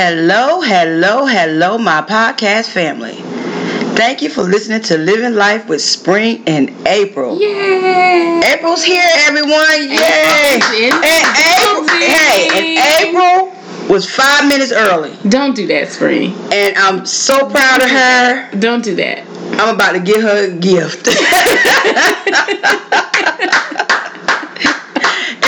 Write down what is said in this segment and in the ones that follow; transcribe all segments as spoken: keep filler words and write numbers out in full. Hello, hello, hello, my podcast family. Thank you for listening to Living Life with Spring and April. Yay! April's here, everyone. Yay! April. And April, hey, and April was five minutes early. Don't do that, Spring. And I'm so proud of her. Don't do that. I'm about to get her a gift.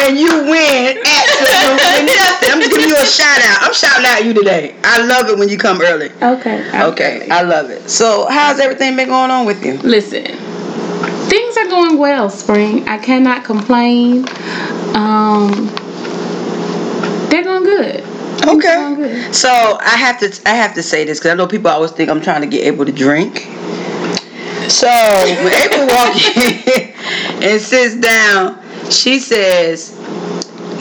And you win absolutely nothing. I'm just giving you a shout out. I'm shouting out you today. I love it when you come early. Okay. Okay. okay. I love it. So, how's everything been going on with you? Listen, things are going well, Spring. I cannot complain. Um, they're going good. Things okay. Going good. So I have to. I have to say this because I know people always think I'm trying to get April to drink. So when April walks in and sits down. She says,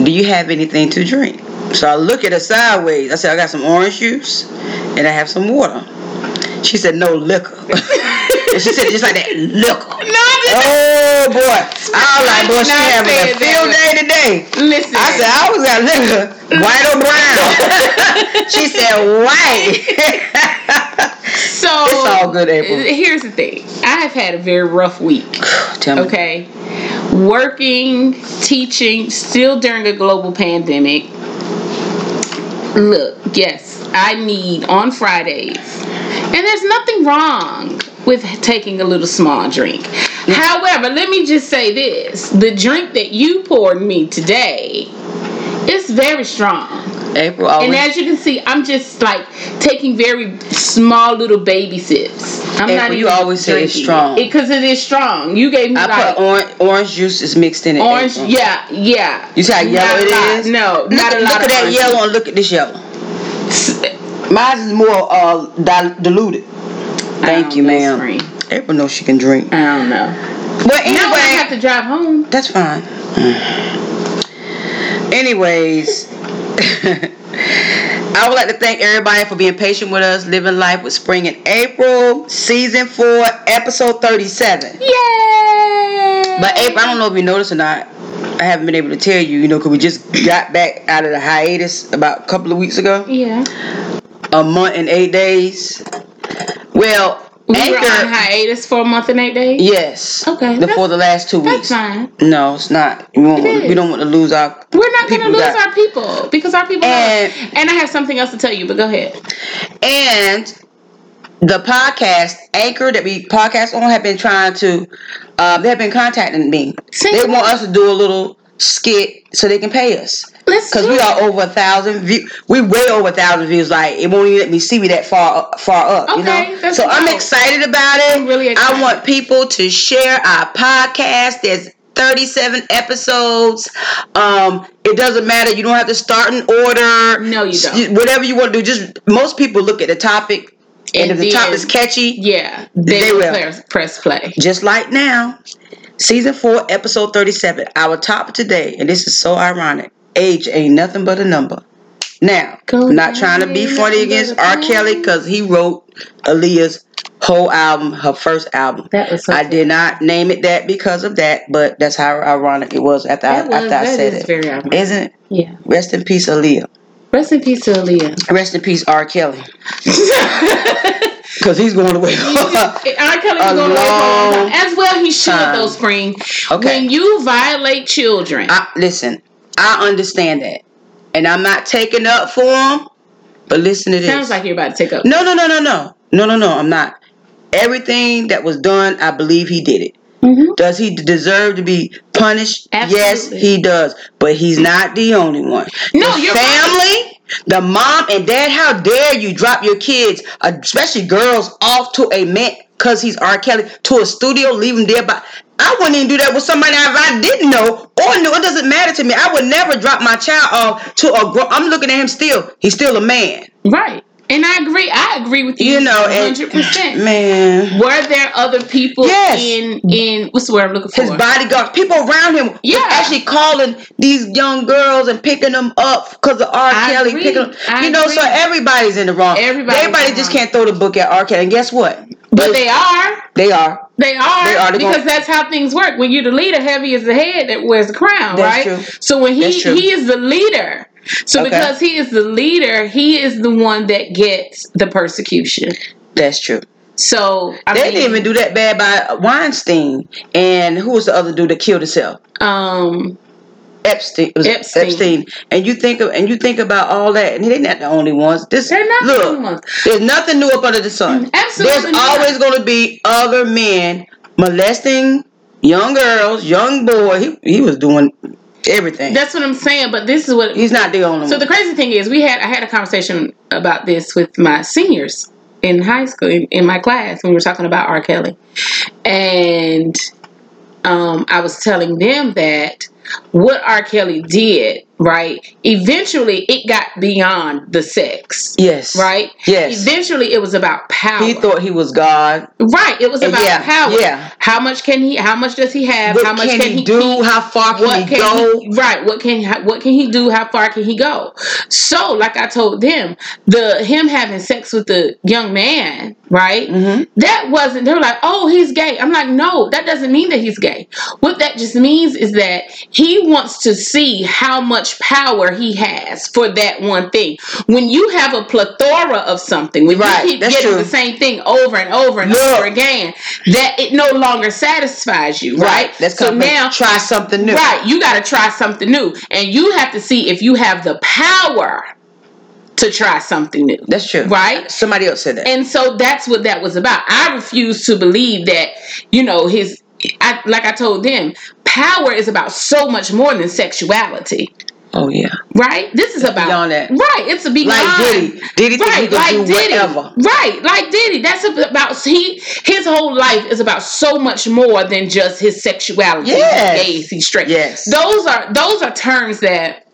do you have anything to drink? So I look at her sideways. I said, I got some orange juice and I have some water. She said, no liquor. And she said, just like that, liquor. No, oh, boy. I was like, boy, she having a field day today. Listen. I said, I was at liquor, white or brown. She said, white. So it's all good, April. Here's the thing. I have had a very rough week. Tell me. Okay. Working, teaching, still during a global pandemic. Look, yes, I need on Fridays. And there's nothing wrong with taking a little small drink. Mm-hmm. However, let me just say this. The drink that you poured me today is very strong. April always. And as you can see, I'm just like taking very small little baby sips. I'm April, not even you always say it's strong because it, it is strong. You gave me I like put orange, orange juice is mixed in it. Orange, April. yeah, yeah. You see how yellow it lot, is? No, look, not a lot. Look at that orange yellow and look at this yellow. Mine is more uh, diluted. Thank you, ma'am. Spring. April knows she can drink. I don't know. But anyway, now I have to drive home. That's fine. Anyways. I would like to thank everybody for being patient with us. Living Life with Spring and April, Season four, Episode thirty-seven. Yay! But April, I don't know if you noticed or not, I haven't been able to tell you, you know, because we just got back out of the hiatus about a couple of weeks ago. Yeah. A month and eight days. Well, we Anchor, were on hiatus for a month and eight days? Yes. Okay. Before the last two weeks. That's fine. No, it's not. We, won't, it we don't want to lose our people. We're not going to lose got, our people because our people and, are. And I have something else to tell you, but go ahead. And the podcast, Anchor, that we podcast on, have been trying to, uh, they have been contacting me. Same they want me. us to do a little skit so they can pay us. Because we are over a thousand views. We way over a thousand views. Like, it won't even let me see me that far far up, okay, you know? That's so cool. I'm excited about it. I'm really excited. I want people to share our podcast. There's thirty-seven episodes. Um, it doesn't matter. You don't have to start in order. No, you don't. Whatever you want to do. Just most people look at the topic. And, and if then, the topic is catchy, yeah, they, they will. Press, press play. Just like now. Season four, episode thirty-seven. Our topic today, and this is so ironic. Age ain't nothing but a number. Now, Go I'm not trying to be funny against R. Kelly because he wrote Aaliyah's whole album, her first album. That was so I cool. did not name it that because of that, but that's how ironic it was after, I, was, after I said is it. Very ironic. Isn't it? Yeah. Rest in peace, Aaliyah. Rest in peace, Aaliyah. Rest in peace, R. Kelly. Because he's going away. R. Kelly's going away. As well, he should, though, Spring. Okay. When you violate children. I, listen. I understand that. And I'm not taking up for him, but listen to this. Sounds like you're about to take up. No, no, no, no, no. No, no, no, I'm not. Everything that was done, I believe he did it. Mm-hmm. Does he deserve to be punished? Absolutely. Yes, he does. But he's not the only one. No, the you're family, right. The mom and dad, how dare you drop your kids, especially girls, off to a man, because he's R. Kelly, to a studio, leave him there by... I wouldn't even do that with somebody if I didn't know or knew. It doesn't matter to me. I would never drop my child off to a grown. I'm looking at him still. He's still a man. Right. And I agree. I agree with you. You know, one hundred percent. And, man. Were there other people yes. in, in, what's the word I'm looking for? His bodyguards. People around him. Yeah. Actually calling these young girls and picking them up because of R. I Kelly. Agree. Picking them, I you agree. know, so everybody's in the wrong. Everybody, everybody just wrong. Can't throw the book at R. Kelly. And guess what? But they are. They are. They are, they are because that's how things work. When you're the leader, heavy is the head that wears the crown, that's right? True. So when he, he is the leader, So okay. Because he is the leader, he is the one that gets the persecution. That's true. So I they mean, didn't even do that bad by Weinstein. And who was the other dude that killed himself? Um, Epstein. It was Epstein. Epstein. And you think of, and you think about all that, and they're not the only ones. This, they're not look, the only ones. There's nothing new up under the sun. Absolutely. There's not. Always going to be other men molesting young girls, young boys. He he was doing everything. That's what I'm saying. But this is what he's not the only. So one. The crazy thing is, we had I had a conversation about this with my seniors in high school, in, in my class, when we were talking about R. Kelly, and um, I was telling them that what R. Kelly did, right? Eventually, it got beyond the sex. Yes. Right. Yes. Eventually, it was about power. He thought he was God. Right. It was about yeah, power. Yeah. How much can he? How much does he have? What how much can, can he do? Keep? How far can what he can go? He, right. What can What can he do? How far can he go? So, like I told them, the him having sex with the young man, right? Mm-hmm. That wasn't. They were like, "Oh, he's gay." I'm like, "No, that doesn't mean that he's gay. What that just means is that he wants to see how much." Power he has for that one thing. When you have a plethora of something, when right, you keep getting true. the same thing over and over and Look. over again, that it no longer satisfies you, right? right? That's so now try something new. Right, you got to try something new, and you have to see if you have the power to try something new. That's true. Right? Somebody else said that, and so that's what that was about. I refuse to believe that, you know, his. I, like I told them, power is about so much more than sexuality. Oh yeah, right. This is it's about beyond that. Right. It's a beyond. Like Diddy, Diddy, right? Diddy like do Diddy, whatever. Right? Like Diddy. That's about he. His whole life is about so much more than just his sexuality. Yes. He's gay. He's straight. Yes. Those are those are terms that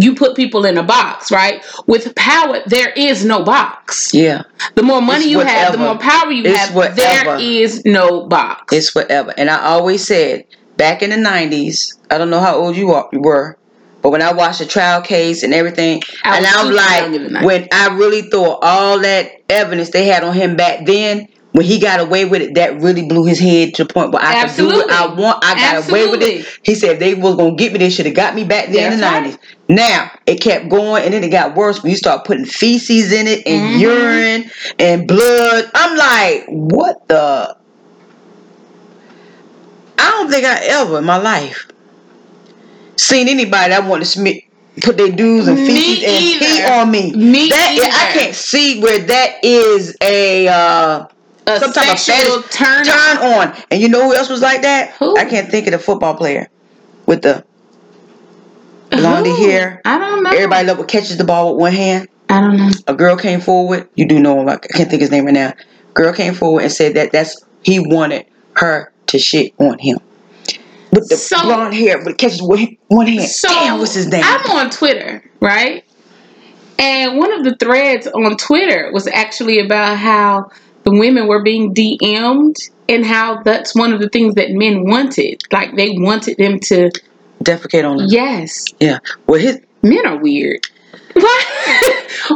you put people in a box, right? With power, there is no box. Yeah. The more money it's you whatever. have, the more power you it's have. Whatever. There is no box. It's whatever. And I always said back in the nineties. I don't know how old you are, you were. But when I watched the trial case and everything, I and I'm like, when I really thought all that evidence they had on him back then, when he got away with it, that really blew his head to the point where I Absolutely. could do what I want. I got Absolutely. away with it. He said, if they was going to get me, they should have got me back then in the nineties. Right. Now, it kept going, and then it got worse when you start putting feces in it and mm-hmm. urine and blood. I'm like, what the? I don't think I ever in my life seen anybody that want to sm- put their dudes and feces and pee on me. Me that, either. I can't see where that is a, uh, a some type of fetish turn, turn on. on. And you know who else was like that? Who? I can't think of the football player with the blondie who? hair. I don't know. Everybody love what catches the ball with one hand. I don't know. A girl came forward. You do know him. I can't think his name right now. Girl came forward and said that that's he wanted her to shit on him. With the so, blonde hair, but catches with one hand. So Damn, what's his name? I'm on Twitter, right? And one of the threads on Twitter was actually about how the women were being D M'd and how that's one of the things that men wanted. Like, they wanted them to... defecate on them. Yes. Yeah. Well, his... men are weird. What?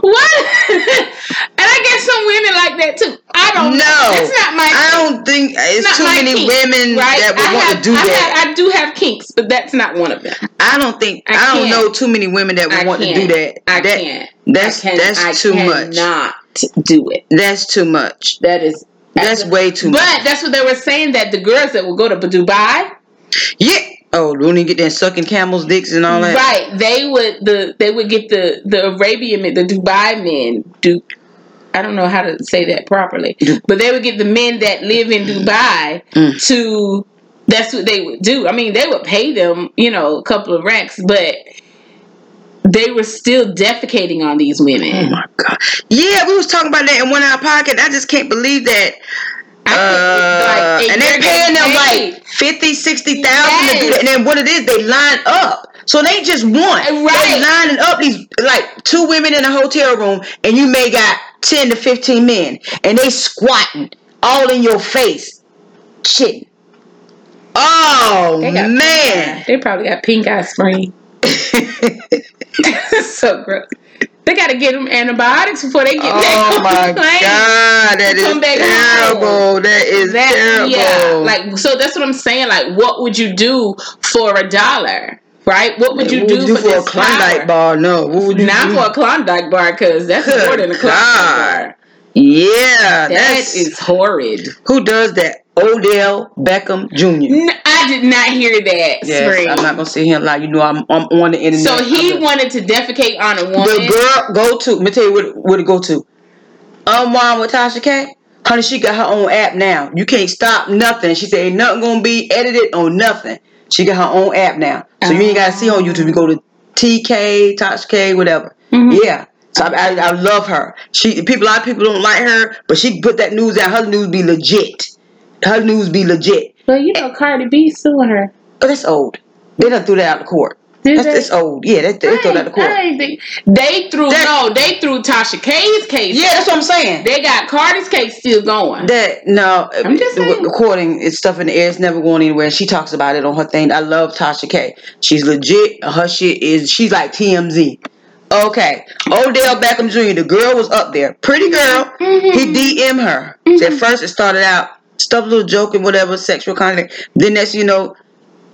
What? And I guess some women like that too. I don't no, know. That's not my kink. I don't think it's too many kink, women right? that would I want have, to do I that. Have, I do have kinks, but that's not one of them. I don't think I, I don't know too many women that would I want to do that. I that, can't. That's I can, that's I too much. I cannot do it. That's too much. That is That's, that's way too but much. But that's what they were saying, that the girls that will go to Dubai. Yeah. Oh, when you get there sucking camels' dicks and all that. Right. They would the they would get the, the Arabian men, the Dubai men, do I don't know how to say that properly. But they would get the men that live in Dubai mm. to that's what they would do. I mean, they would pay them, you know, a couple of racks, but they were still defecating on these women. Oh my God. Yeah, we was talking about that in One Hour Pocket. I just can't believe that. Uh, like and they're paying them paid. like fifty, sixty thousand yes. to do that. And then what it is, they line up. So they just want. Right. They lining up these, like, two women in a hotel room, and you may got ten to fifteen men. And they squatting all in your face. Shitting. Oh, they man. They probably got pink eye spring. That's so gross. They gotta get them antibiotics before they get oh back. Oh my God, that is terrible. That is that, terrible. Yeah, like so. That's what I'm saying. Like, what would you do for a dollar? right? What would you, what do, would you do for, for this a Klondike flower? Bar? No, what would you not do? Not for a Klondike bar, because that's Good more than a Klondike bar. Yeah, that that's, is horrid. Who does that? Odell Beckham Junior No, I did not hear that. Yes, spring. I'm not gonna sit here and lie. You know, I'm I'm on the internet. So he gonna, wanted to defecate on a woman. The girl go to. Let me tell you what what to go to. Um, mom with Tasha K. Honey, she got her own app now. You can't stop nothing. She said ain't nothing gonna be edited on nothing. She got her own app now, so oh. you ain't gotta see her on YouTube. You go to T K, Tasha K, whatever. Mm-hmm. Yeah. So I, I, I love her. She people, a lot of people don't like her, but she put that news out. Her news be legit. Her news be legit. Well, you know, Cardi B suing her. But that's old. They done threw that out of court. Did that's, they? That's old. Yeah, they, they threw that out of court. Think, they threw that, no. They threw Tasha K's case. Yeah, that's what I'm saying. They got Cardi's case still going. That no. I'm just saying. Recording is stuff in the air. It's never going anywhere. She talks about it on her thing. I love Tasha K. She's legit. Her shit is. She's like T M Z. Okay, Odell Beckham Junior The girl was up there, pretty girl. Mm-hmm. He D M her. Mm-hmm. So at first, it started out stuff, little joking, whatever, sexual contact. Then next, you know,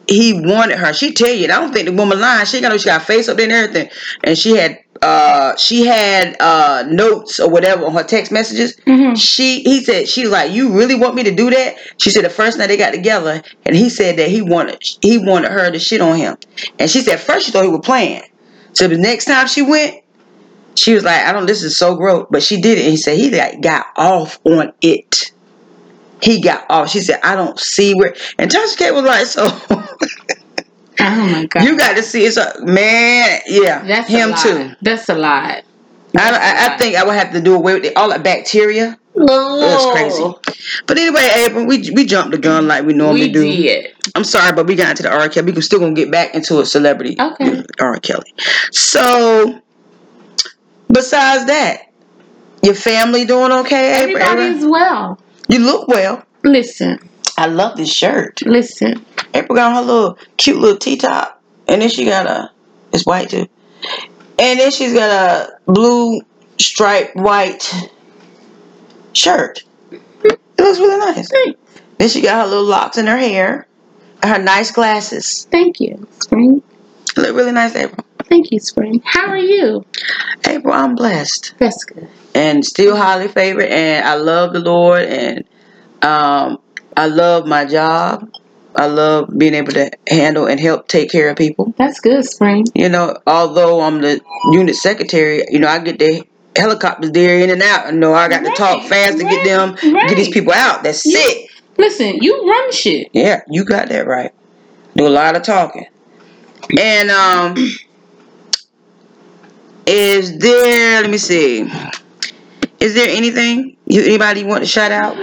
he wanted her. She tell you, I don't think the woman lying. She got she got face up there and everything, and she had uh she had uh notes or whatever on her text messages. Mm-hmm. She he said she's like, you really want me to do that? She said the first night they got together, and he said that he wanted he wanted her to shit on him, and she said first she thought he was playing. So the next time she went, she was like, I don't, this is so gross. But she did it. And he said, he like got off on it. He got off. She said, I don't see where. And Tasha K was like, so. Oh, my God. You got to see. It's a, man, yeah. That's him, too. That's a lot. That's I, I, a lot. I think I would have to do away with it. All that bacteria. Oh. That's crazy. But anyway, Abram, we we jumped the gun like we normally we do. We did. I'm sorry, but we got into the R. Kelly. We're still going to get back into a celebrity. Okay. R. Kelly. So, besides that, your family doing okay, Abram? Everybody's well. You look well. Listen. I love this shirt. Listen. Abram got her little cute little T-top. And then she got a, it's white too. And then she's got a blue striped white shirt. It looks really nice. Thanks. Then she got her little locks in her hair. Her nice glasses. Thank you, Spring. You look really nice, April. Thank you, Spring. How are you? April, I'm blessed. That's good. And still highly favored. And I love the Lord. And um, I love my job. I love being able to handle and help take care of people. That's good, Spring. You know, although I'm the unit secretary, you know, I get the helicopters there in and out. I know I got right, to talk fast right, to get them, right. get these people out. That's yeah. sick. Listen, you run shit. Yeah, you got that right. Do a lot of talking. And, um, is there, let me see. Is there anything you, anybody want to shout out?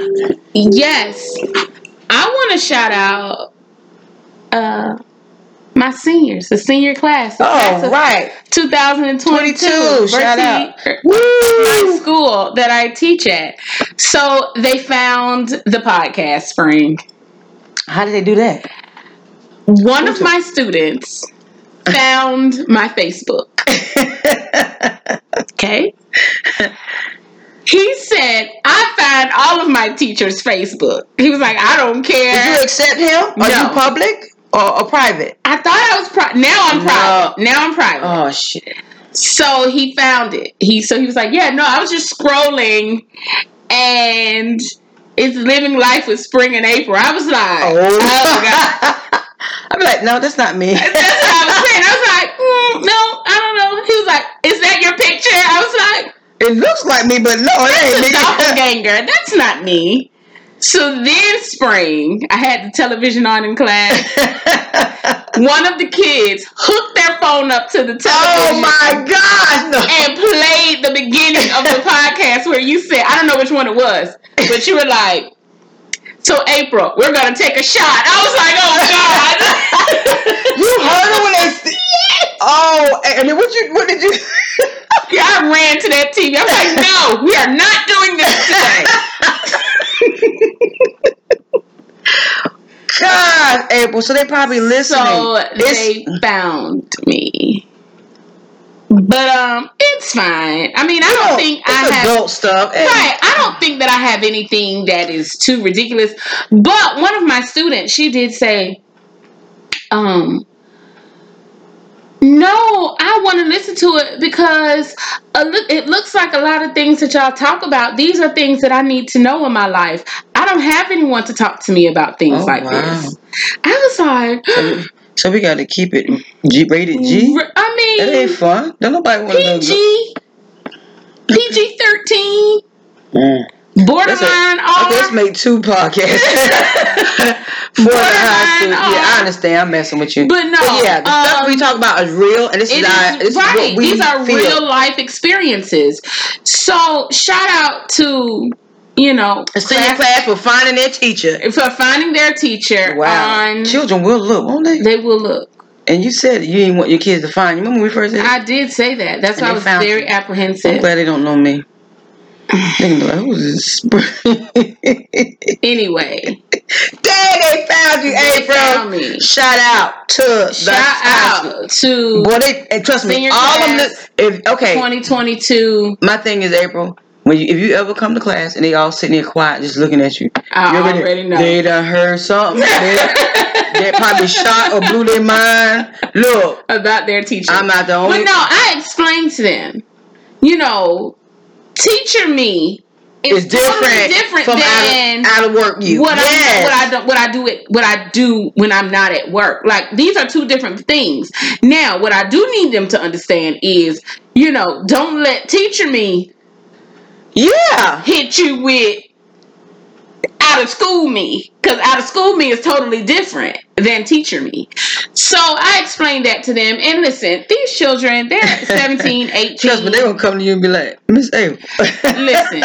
Yes. I want to shout out, uh, my seniors, the senior class. The oh, class right. twenty twenty-two. twenty-two shout out. Woo! My school that I teach at. So they found the podcast, Spring. How did they do that? One Who's of it? my students found my Facebook. Okay. He said, I find all of my teachers' Facebook. He was like, I don't care. Did you accept him? No. Are you public? Or, or private? I thought I was private. Now I'm private. No. Now I'm private. Oh, shit. So he found it. He So he was like, yeah, no, I was just scrolling and it's Living Life with Spring and April. I was like, oh, oh my God. I'm like, no, that's not me. That's what I was saying. I was like, mm, no, I don't know. He was like, is that your picture? I was like, it looks like me, but no, it ain't me. Doppelganger. That's not me. So then, Spring, I had the television on in class. One of the kids hooked their phone up to the television. Oh, my God. No. And played the beginning of the podcast where you said, I don't know which one it was, but you were like, so, April, we're going to take a shot. I was like, oh, God. You heard it when they... St- yes. Oh, and then what, you, what did you... Yeah, I ran to that T V. I was like, no, we are not doing this today. God, April. So they probably listening. So they it's- found me, but um, it's fine. I mean, I you don't know, think it's I have adult stuff, and- right? I don't think that I have anything that is too ridiculous. But one of my students, she did say, um, No, I want to listen to it because it looks like a lot of things that y'all talk about. These are things that I need to know in my life. I don't have anyone to talk to me about things oh, like wow. this. I was like... So, so we got to keep it G, rated G? I mean... That ain't fun. Don't nobody want to P G. P G thirteen. Mm. Borderline R. Let's make two podcasts. For the high school. Yeah, I understand. I'm messing with you. But no. But yeah, the um, stuff we talk about is real. And this is, our, this is right. what we These are feel. Real life experiences. So, shout out to... You know, a senior class for finding their teacher. For finding their teacher. Wow. On, children will look, won't they? They will look. And you said you didn't want your kids to find you. Remember when we first said that? I did say that. That's and why I was very you. apprehensive. I'm glad they don't know me. They can be like, who's this? Anyway. Dang, they found you, they April. Found me. Shout out to Shout the out to Boy, they, and trust me, all of them. If, okay. twenty twenty-two. My thing is, April. When you, if you ever come to class and they all sitting there quiet just looking at you, I already, already know. They done heard something. They, they probably shot or blew their mind. Look. About their teacher. I'm not the only. But no, I explained to them, you know, teacher me is it's different, totally different from than out of, out of work you. What, yes. I, what I do, what I do, it, what I do when I'm not at work. Like, these are two different things. Now, what I do need them to understand is, you know, don't let teacher me Yeah. hit you with out of school me. Because out of school me is totally different than teacher me. So I explained that to them. And listen, these children, they're seventeen, eighteen. Trust me, they're going to come to you and be like, Miss Ava. Listen.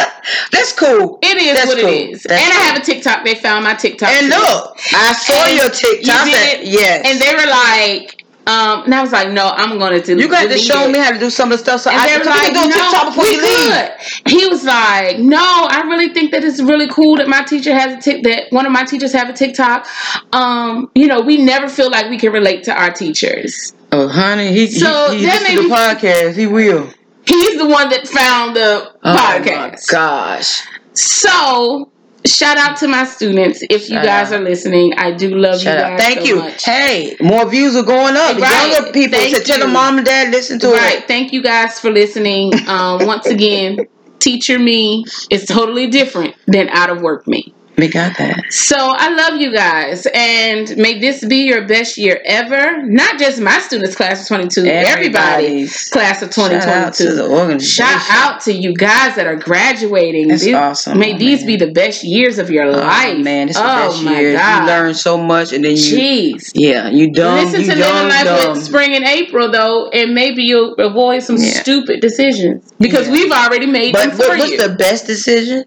That's cool. It is That's what cool. it is. That's and cool. I have a TikTok. They found my TikTok. And look, no, I saw and your TikTok. You did? Yes. And they were like, Um, and I was like, no, I'm going to. You got to show it. me how to do some of the stuff. So and I they were like, no, TikTok before you leave. He was like, no, I really think that it's really cool that my teacher has a tick. That one of my teachers have a TikTok. Um, you know, we never feel like we can relate to our teachers. Oh, honey, he so he, he that made the podcast. He will. He's the one that found the oh, podcast. My gosh. So. Shout out to my students. If Shout you guys out. are listening, I do love Shout you guys out. Thank so you. Much. Hey, more views are going up. Right. Younger people. Thank so you. Tell the mom and dad, listen to right. it. Right. Thank you guys for listening. Um, once again, teacher me is totally different than out of work me. We got that. So I love you guys, and may this be your best year ever. Not just my students' class of twenty-two, everybody's, everybody's class of twenty twenty-two. Shout out to the organization. Shout out to you guys that are graduating. That's these, awesome. May these man. be the best years of your oh, life, man. It's oh, the best my years. God. You learn so much, and then you, jeez, yeah, you dumb. Listen you to young, Living Life dumb. with Spring and April though, and maybe you'll avoid some yeah. stupid decisions because yeah. we've already made but, them for what's you. What's the best decision?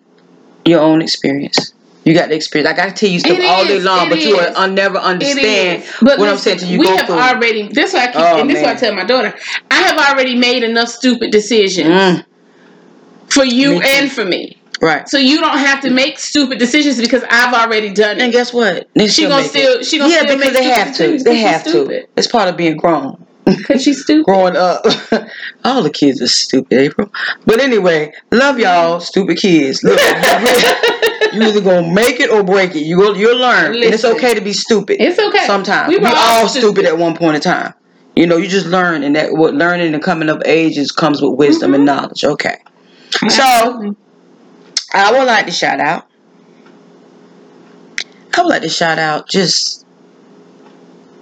Your own experience. You got the experience. Like I tell you stuff it all day is, long, but is. you will never understand what listen, I'm saying to you. We go have through. already. This is what I keep, oh, and this is what I tell my daughter. I have already made enough stupid decisions mm. for you and for me. Right. So you don't have to make stupid decisions because I've already done it. And guess what? Then she gonna still. She gonna yeah, still because make they have to. They have to. It's part of being grown. Because she's stupid. Growing up. All the kids are stupid, April. But anyway, love y'all, stupid kids. Look. You either gonna make it or break it. You will, you'll learn. Listen, and it's okay to be stupid. It's okay. Sometimes we were We're all stupid, stupid at one point in time. You know, you just learn, and that what learning and coming of age is, comes with wisdom mm-hmm. and knowledge. Okay. Absolutely. So I would like to shout out. I would like to shout out just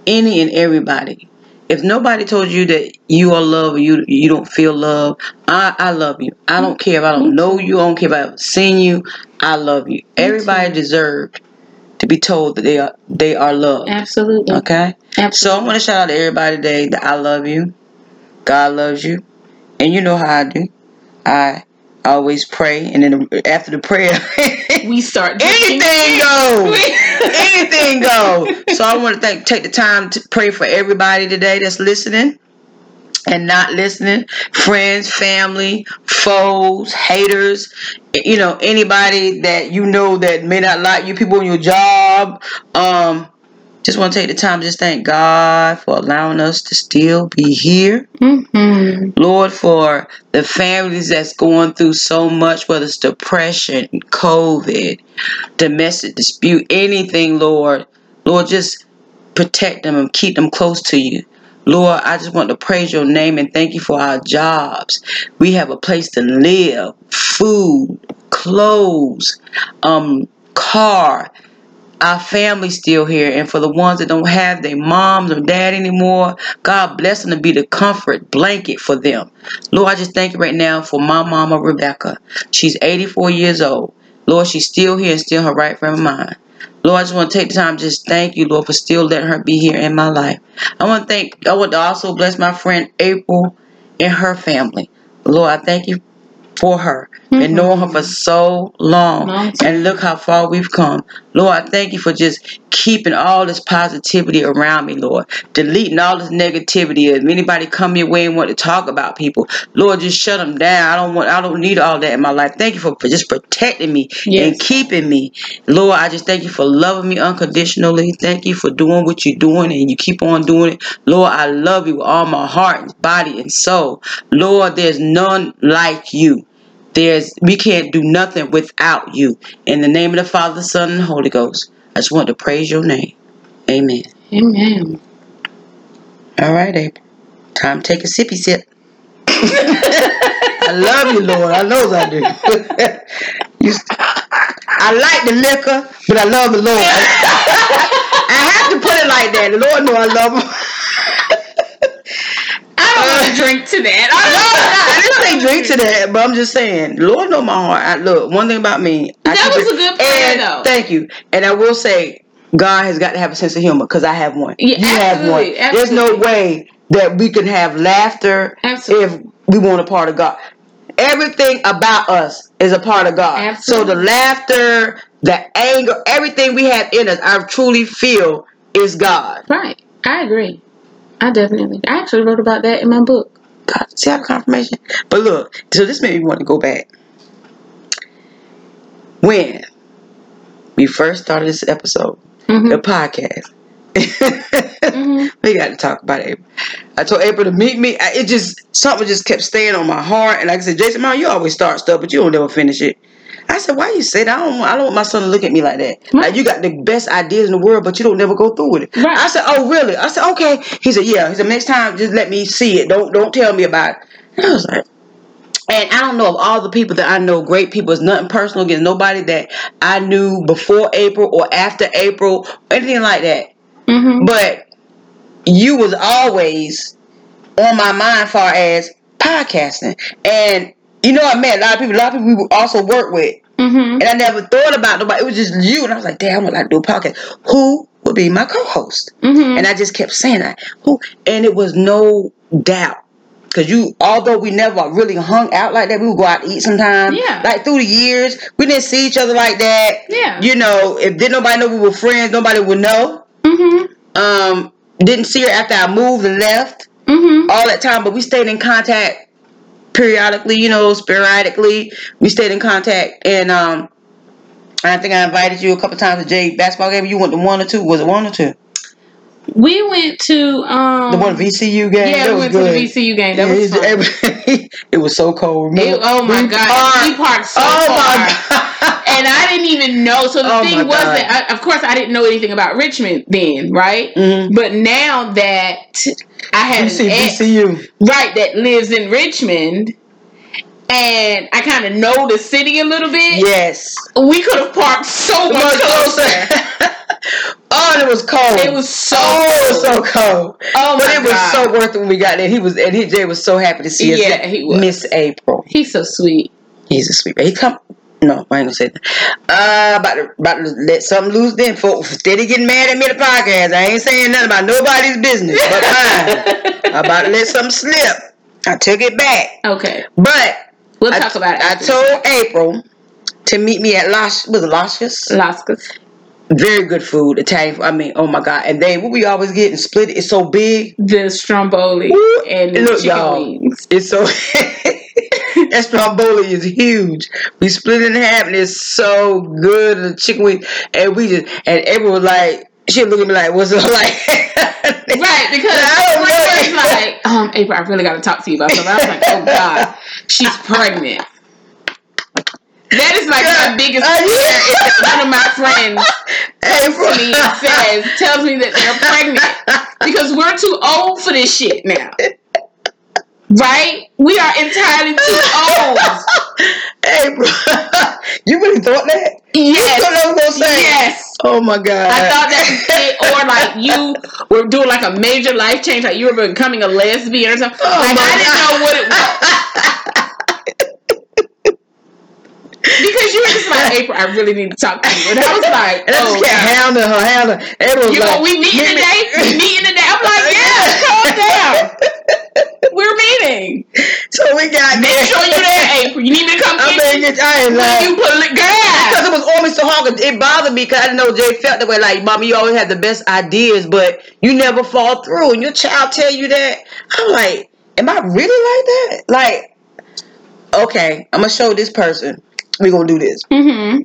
any and everybody. If nobody told you that you are loved or you, you don't feel love, I, I love you. I don't care if I don't know you. I don't care if I haven't seen you. I love you. Everybody deserves to be told that they are they are loved. Absolutely. Okay? Absolutely. So I want to shout out to everybody today that I love you. God loves you. And you know how I do. I always pray. And then after the prayer, we start anything goes. Anything goes. So I want to thank, take the time to pray for everybody today that's listening and not listening. Friends, family, foes, haters. You know, anybody that you know that may not like you. People on your job. Um, just want to take the time to just thank God for allowing us to still be here. Mm-hmm. Lord, for the families that's going through so much, whether it's depression, COVID, domestic dispute, anything, Lord. Lord, just protect them and keep them close to you. Lord, I just want to praise your name and thank you for our jobs. We have a place to live, food, clothes, um, car. Our family's still here. And for the ones that don't have their moms or dad anymore, God bless them to be the comfort blanket for them. Lord, I just thank you right now for my mama, Rebecca. She's eighty-four years old. Lord, she's still here and still her right frame of mind. Lord, I just want to take the time to just thank you, Lord, for still letting her be here in my life. I want to thank, I want to also bless my friend April and her family. Lord, I thank you for her mm-hmm. and knowing her for so long. Mm-hmm. And look how far we've come. Lord, I thank you for just keeping all this positivity around me, Lord. Deleting all this negativity. If anybody come your way and want to talk about people, Lord, just shut them down. I don't want, I don't need all that in my life. Thank you for, for just protecting me yes. and keeping me. Lord, I just thank you for loving me unconditionally. Thank you for doing what you're doing and you keep on doing it. Lord, I love you with all my heart, body, and soul. Lord, there's none like you. There's, we can't do nothing without you. In the name of the Father, the Son, and the Holy Ghost, I just want to praise your name. Amen. Amen. All right, April. Time to take a sippy sip. I love you, Lord. I know I do. you, I like the liquor, but I love the Lord. I have to put it like that. The Lord knows I love him. I don't want to drink to that. I don't I didn't say drink to that, but I'm just saying, Lord know my heart. I, look, one thing about me. I that was it, a good prayer, though. Thank you. And I will say, God has got to have a sense of humor, because I have one. Yeah, you have one. Absolutely. There's no way that we can have laughter absolutely. If we want a part of God. Everything about us is a part of God. Absolutely. So the laughter, the anger, everything we have in us, I truly feel is God. Right. I agree. I definitely. I actually wrote about that in my book. God, see, I have confirmation. But look, so this made me want to go back. When we first started this episode, mm-hmm. the podcast, mm-hmm. we got to talk about April. I told April to meet me. I, it just, something just kept staying on my heart. And like I said, Jason, Mom, you always start stuff, but you don't ever finish it. I said, why you say that? I don't, I don't want my son to look at me like that. Right. Like, you got the best ideas in the world, but you don't never go through with it. Right. I said, oh, really? I said, okay. He said, yeah. He said, next time, just let me see it. Don't don't tell me about it. And I was like, and I don't know of all the people that I know, great people, it's nothing personal against nobody that I knew before April or after April, anything like that. Mm-hmm. But you was always on my mind as far as podcasting. And you know what I mean? A lot of people, a lot of people we also work with. Mm-hmm. And I never thought about nobody. It was just you. And I was like, damn, I would like to do a podcast. Who would be my co-host? Mm-hmm. And I just kept saying that. Who? And it was no doubt. Because you, although we never really hung out like that, we would go out to eat sometimes. Yeah. Like through the years, we didn't see each other like that. Yeah. You know, if didn't nobody know we were friends, nobody would know. Mm-hmm. Um, didn't see her after I moved and left. Mm-hmm. All that time. But we stayed in contact. Periodically, you know, sporadically, we stayed in contact, and um, I think I invited you a couple times to Jay basketball game. You went to one or two? Was it one or two? We went to um, the one V C U game. Yeah, that we went good. To the V C U game. That yeah, was fun. It was so cold. It, oh my we god, parked. We parked so oh far, my god. And I didn't even know. So the oh thing was that, I, of course, I didn't know anything about Richmond then, right? Mm-hmm. But now that I had an ex, right, that lives in Richmond, and I kind of know the city a little bit. Yes, we could have parked so much closer. closer. Oh, and it was cold. It was so oh, cold. It was so cold. Oh my god! But it was so worth it when we got there. He was and he Jay was so happy to see us. Yeah, he was. Miss April. He's so sweet. He's a sweet. He come. No, I ain't gonna say that. Uh, about to, about to let something loose then, folks. Steady getting mad at me at the podcast. I ain't saying nothing about nobody's business but mine. I'm about to let something slip. I took it back. Okay. But we'll I, talk about it. I told April to meet me at Los was it Losca's? Losca's. Very good food. Italian food. I mean, oh my god. And they what we always get and split it. It's so big. The stromboli Woo! And the look, chicken y'all, wings. It's so that stromboli is huge. We split it in half and it's so good. The chicken wings and we just and April was like she looked at me like what's it like? Right, because I was like, um, April, I really gotta talk to you about something. I was like, oh god, she's pregnant. That is like yeah. my biggest uh, fear. Yeah. Is that one of my friends comes to me and says, tells me that they're pregnant, because we're too old for this shit now. Right? We are entirely too old. April, you really thought that? Yes. You thought I was going to say? Yes. Oh my God. I thought that was it. Or like you were doing like a major life change, like you were becoming a lesbian or something. Oh like I didn't God. know what it was. Because you were just like, April, I really need to talk to you. And I was like, and oh, I just kept hounding her, hounding her. April's you like, know, we meeting today? We meeting today? I'm like, yeah, calm down. We're meeting. So we got make sure you there, April. You need me to come get you. Get, I ain't lying. You put it, girl. Because it was always so hard. It bothered me because I didn't know Jay felt that way. Like, Mama, you always had the best ideas, but you never fall through. And your child tell you that. I'm like, am I really like that? Like, okay, I'm going to show this person. We're going to do this. Mm-hmm.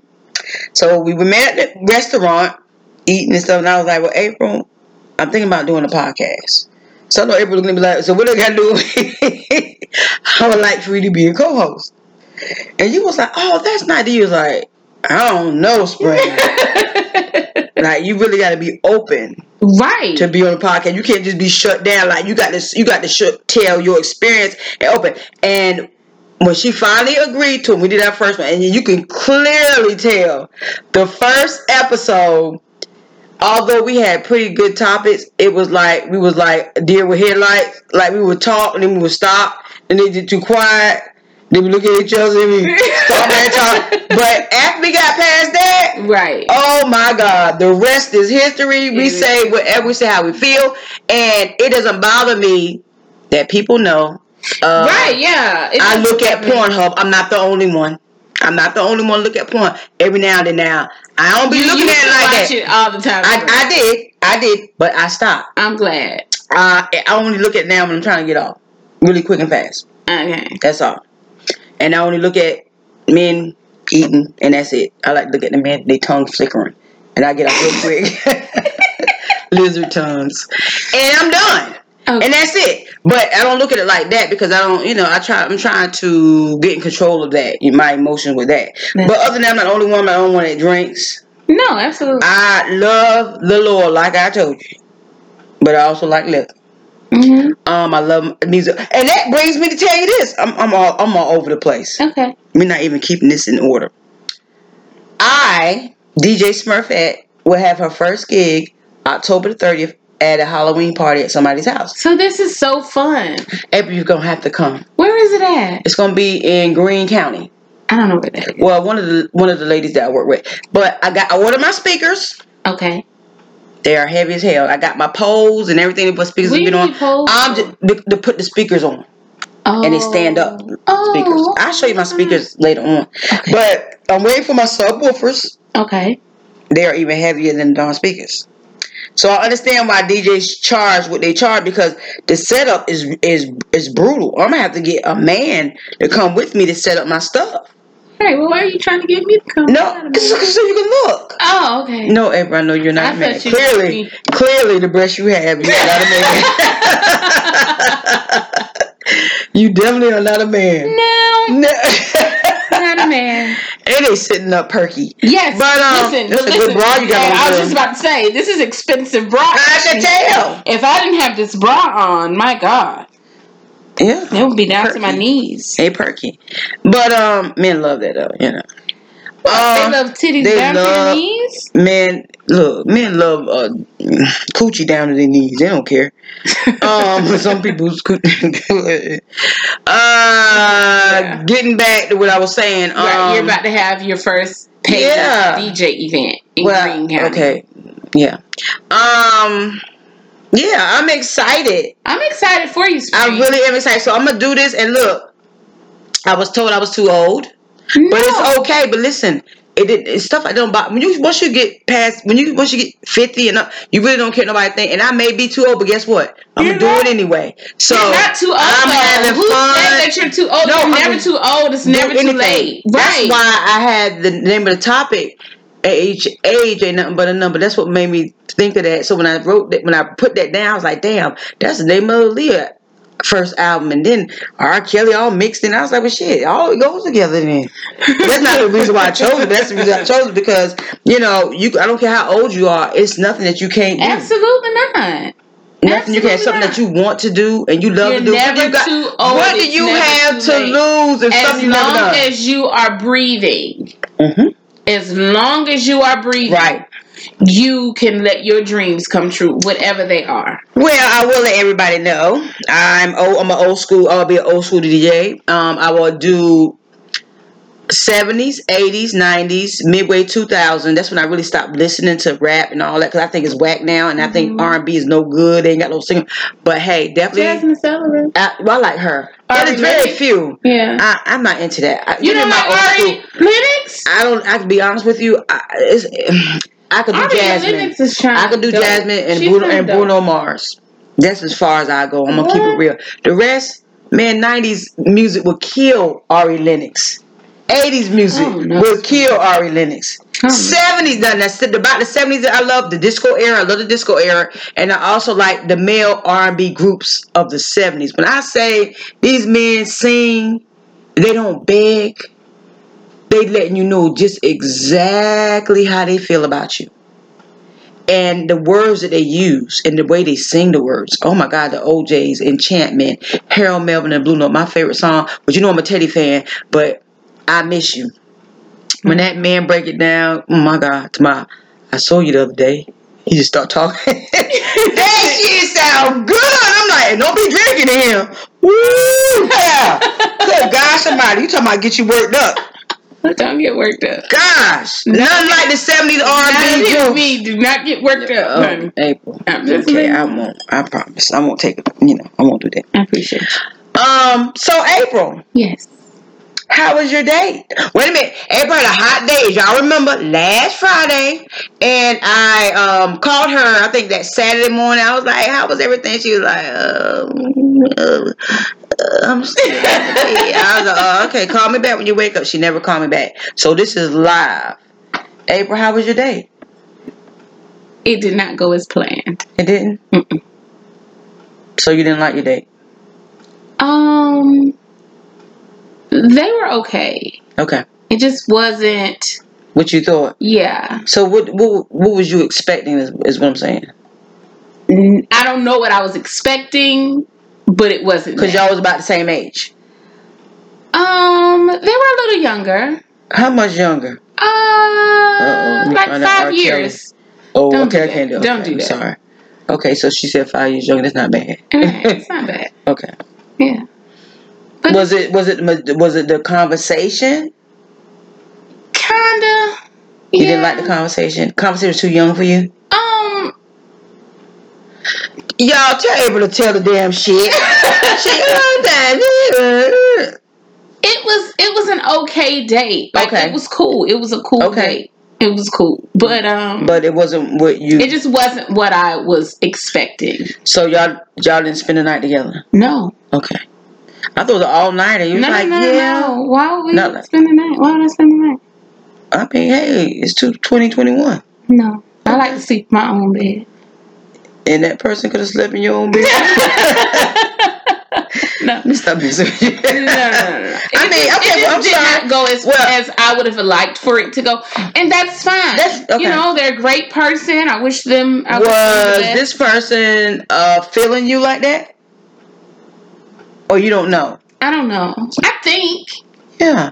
So we were met at the restaurant, eating and stuff. And I was like, well, April, I'm thinking about doing a podcast. So I know April's going to be like, so what do I got to do? I would like for you to be a co-host. And you was like, oh, that's not you. Was like, I don't know, Spring. Like, you really got to be open. Right. To be on the podcast. You can't just be shut down. Like, you got to, you got to sh- tell your experience and open. And when she finally agreed to it, we did our first one. And you can clearly tell the first episode, although we had pretty good topics, it was like, we was like, deer with headlights. Like, we would talk, and then we would stop, and then get too quiet, then we look at each other, and we stop and talk. But after we got past that, right? Oh my God, the rest is history. We mm-hmm. say whatever, we say how we feel, and it doesn't bother me that people know. Uh, right, yeah. It I look at Pornhub. I'm not the only one. I'm not the only one to look at porn every now and then. Now I don't be you looking at it like watch that it all the time. I, I did, I did, but I stopped. I'm glad. Uh, I only look at it now when I'm trying to get off, really quick and fast. Okay, that's all. And I only look at men eating, and that's it. I like to look at the men, they tongue flickering, and I get off real quick. Lizard tongues, and I'm done. Okay. And that's it. But I don't look at it like that because I don't, you know, I try, I'm trying to get in control of that, my emotion with that. That's but other than that, I'm not the only one, I'm not the only one that drinks. No, absolutely. I love the Lord, like I told you. But I also like liquor. Mm-hmm. Um, I love music. And that brings me to tell you this. I'm, I'm, all, I'm all over the place. Okay. We're not even keeping this in order. I, D J Smurfette, will have her first gig October the thirtieth. At a Halloween party at somebody's house. So this is so fun. April, you're gonna have to come. Where is it at? It's gonna be in Greene County. I don't know where that is. Well, one of the one of the ladies that I work with. But I got I ordered my speakers. Okay. They are heavy as hell. I got my poles and everything that speakers have been on. Poles? I'm just to put the speakers on. Oh. And they stand up oh. speakers. I'll show you my speakers later on. Okay. But I'm waiting for my subwoofers. Okay. They are even heavier than the darn speakers. So I understand why D Js charge what they charge because the setup is is is brutal. I'm gonna have to get a man to come with me to set up my stuff. Hey, well, why are you trying to get me to come? No, so you can look. Oh, okay. No, April, I know you're not I a man. You clearly, clearly, the breast you have, you're not a man. You definitely are not a man. No. No. Not a man. It ain't sitting up perky. Yes. But um, listen, that's but a listen, good bra you got on. I was just about to say, this is expensive bra. I can tell. If I didn't have this bra on, my God. Yeah. It would be down perky. To my knees. Hey, perky. But um, men love that though, you know. Uh, they love titties they down love, to their knees? Men, look, men love uh, coochie down to their knees. They don't care. um, some people's coochie. uh, yeah. Getting back to what I was saying. Um, right, you're about to have your first paid yeah. D J event in well, Greene County. Okay, yeah. Um... Yeah, I'm excited. I'm excited for you, Spring. I really am excited. So I'm going to do this. And look, I was told I was too old. No. But it's okay. But listen, it, it it's stuff I don't buy. When you once you get past when you once you get fifty and up, you really don't care nobody think. And I may be too old, but guess what? I'm you're gonna not, do it anyway. So you're not too old. I'm though. Having Who fun. Says that you're too old? No, you're never too old. It's never anything. Too late. Right. That's why I had the name of the topic. Age, age ain't nothing but a number. That's what made me think of that. So when I wrote that, when I put that down, I was like, damn, that's the name of Aaliyah. first album and then R. Kelly all mixed in. I was like, well, shit, all it goes together then. That's not the reason why I chose it, but that's the reason I chose it because, you know, you I don't care how old you are, it's nothing that you can't do. Absolutely not. Nothing Absolutely you can't. Something not. that you want to do and you love You're to do. Never you got, too old. What do you have to lose if as something you never done? As long as you are breathing. Mm-hmm. As long as you are breathing. Right. You can let your dreams come true, whatever they are. Well, I will let everybody know. I'm old. I'm an old school. I'll be an old school D J. Um, I will do seventies, eighties, nineties, midway two thousand. That's when I really stopped listening to rap and all that because I think it's whack now, and I think mm-hmm. R and B is no good. They ain't got no singer. But hey, definitely. Jazmine Sullivan. I, well, I like her. But it's very few. Yeah, I, I'm not into that. I, you know, my Ari Lennox. I don't. I can be honest with you. I, it's. I could do Ari Jazmine. I could do dope. Jazmine and Bruno, and Bruno Mars. That's as far as I go. I'm gonna what? keep it real. The rest, man, nineties music will kill Ari Lennox. eighties music oh, no. will kill Ari Lennox. Oh. seventies, done that's about the seventies that I love. The disco era, I love the disco era, and I also like the male R and B groups of the seventies. When I say these men sing, they don't beg. They letting you know just exactly how they feel about you. And the words that they use and the way they sing the words. Oh my God, the O J's, Enchantment, Harold Melvin and Blue Note, my favorite song. But you know I'm a Teddy fan, but I miss you. When that man break it down, oh my God, to my, I saw you the other day. He just start talking. That shit sound good. I'm like, don't be drinking to him. Woo! Yeah. Good God, somebody, you talking about get you worked up. Don't get worked up. Gosh, nothing not like the seventies R and B. Not me. Do not get worked yeah, up, honey. April. I'm just okay, I won't. I promise. I won't take it. You know, I won't do that. I appreciate you. Um. So, April. Yes. How was your date? Wait a minute. April had a hot day. Y'all remember last Friday, and I um called her. I think that Saturday morning. I was like, "How was everything?" She was like, "Um." Uh, uh, I'm still I was like, oh, okay, call me back when you wake up. She never called me back. So this is live. April, how was your day? It did not go as planned. It didn't? Mm-mm. So you didn't like your date? Um, they were okay. Okay. It just wasn't... what you thought? Yeah. So what what, what was you expecting is, is what I'm saying. I don't know what I was expecting. But it wasn't. Because y'all was about the same age? Um, they were a little younger. How much younger? Uh, Uh-oh, like five years. Oh, don't okay, do I can't do it. Okay, don't do I'm that. Sorry. Okay, so she said five years younger. That's not bad. Right, it's not bad. Okay. Yeah. But was it, was it, was it the conversation? Kinda. You yeah. didn't like the conversation? Conversation was too young for you? Y'all tell April to tell the damn shit. It was it was an okay date. Like okay. It was cool. It was a cool okay. date. It was cool. But um But it wasn't what you It just wasn't what I was expecting. So y'all y'all didn't spend the night together? No. Okay. I thought it was an all nighter. You no, was like, no, no, yeah. No. Why would we Not spend like, the night? Why would I spend the night? I mean, hey, it's twenty twenty-one. No. Okay. I like to sleep in my own bed. And that person could have slept in your own bed. No. Let me stop being serious. No, no, no, no. I it mean, just, okay, well, I'm did sorry. Not go as well as I would have liked for it to go. And that's fine. That's, okay. You know, they're a great person. I wish them... I was wish them the this person uh, feeling you like that? Or you don't know? I don't know. I think. Yeah.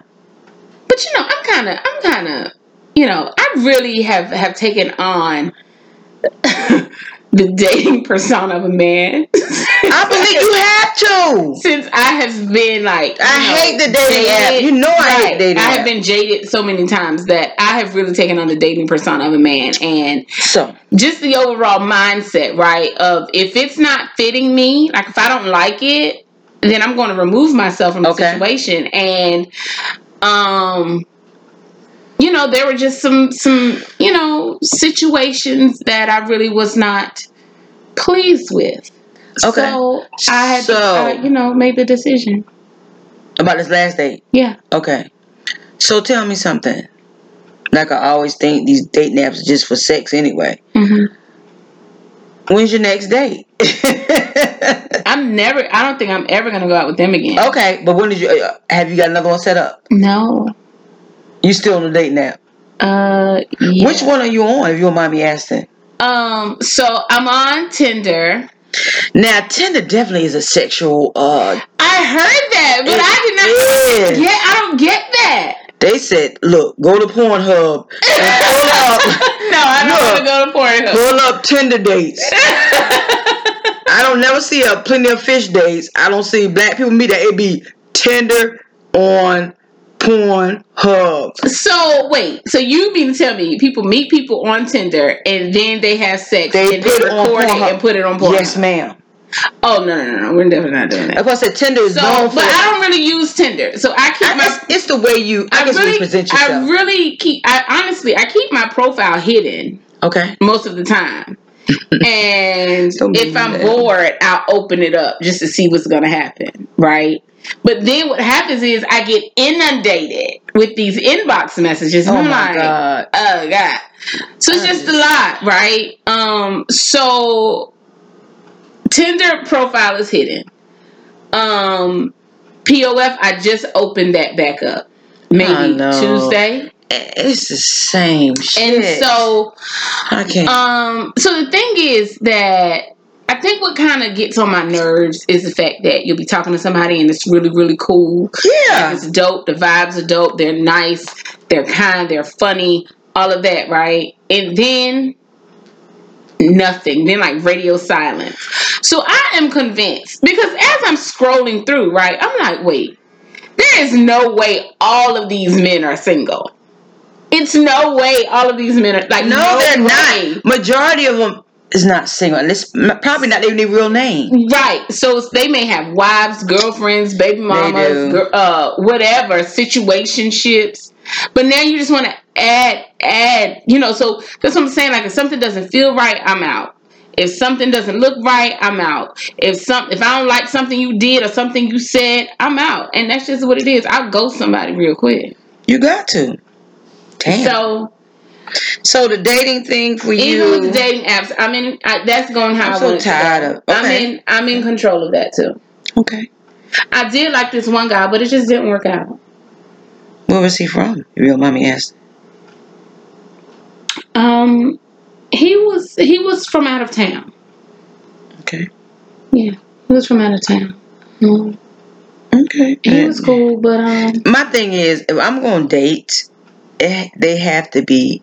But, you know, I'm kind of... I'm kind of... You know, I really have, have taken on... the dating persona of a man. I believe you have to. Since I have been like... I know, hate the dating app. You know I right. hate dating I have app. Been jaded so many times that I have really taken on the dating persona of a man. And so just the overall mindset, right? Of if it's not fitting me, like if I don't like it, then I'm going to remove myself from the okay. situation. And, um... you know, there were just some, some, you know, situations that I really was not pleased with. Okay. So I had so, to, I, you know, made the decision. About this last date? Yeah. Okay. So tell me something. Like I always think these date naps are just for sex anyway. Mm-hmm. When's your next date? I'm never. I don't think I'm ever gonna go out with them again. Okay, but when did you have you got another one set up? No. You still on a date now? Uh, yeah. Which one are you on? If you don't mind me asking. Um. So I'm on Tinder. Now, Tinder definitely is a sexual. Uh, I heard that, but I did not. Yeah, I don't get that. They said, "Look, go to Pornhub and pull up." No, I don't want to go to Pornhub. Pull up Tinder dates. I don't never see a Plenty of Fish dates. I don't see Black People Meet. That it be Tinder on Pornhub. So wait, so you mean to tell me people meet people on Tinder and then they have sex they and put they record it, it and put it on Pornhub? Yes, ma'am. Oh no, no, no! We're definitely not doing that. Of course, the Tinder is so, known for. But I don't really use Tinder, so I keep I my. Guess, it's the way you. I, I guess really, you present yourself. I really keep. I honestly, I keep my profile hidden. Okay. Most of the time, and if I'm that. bored, I'll open it up just to see what's going to happen. Right. But then what happens is I get inundated with these inbox messages. And oh I'm my like, god! Oh god! So it's just a lot, right? Um. So. Tinder profile is hidden. Um, P O F, I just opened that back up. Maybe oh, no. Tuesday. It's the same shit. And so, okay. Um, so the thing is that I think what kind of gets on my nerves is the fact that you'll be talking to somebody and it's really, really cool. Yeah. Like it's dope. The vibes are dope. They're nice. They're kind. They're funny. All of that, right? And then... nothing. Then like radio silence. So I am convinced because as I'm scrolling through, right, I'm like, wait, there is no way all of these men are single. It's no way all of these men are like no, no they're way. not. Majority of them is not single. It's probably not even their real name. Right. So they may have wives, girlfriends, baby mamas, uh, whatever, situationships. But now you just want to add, add, you know, so that's what I'm saying. Like, if something doesn't feel right, I'm out. If something doesn't look right, I'm out. If some, if I don't like something you did or something you said, I'm out. And that's just what it is. I'll ghost somebody real quick. You got to. Damn. So, so the dating thing for even you. Even with the dating apps, I mean, I, that's going how I'm I so want tired it to go. of. Okay. I'm in, I'm in control of that, too. Okay. I did like this one guy, but it just didn't work out. Where was he from? Real mommy asked. Um, he was he was from out of town. Okay. Yeah, he was from out of town. Mm. Okay. He and was cool, but um. My thing is, if I'm gonna date, it, they have to be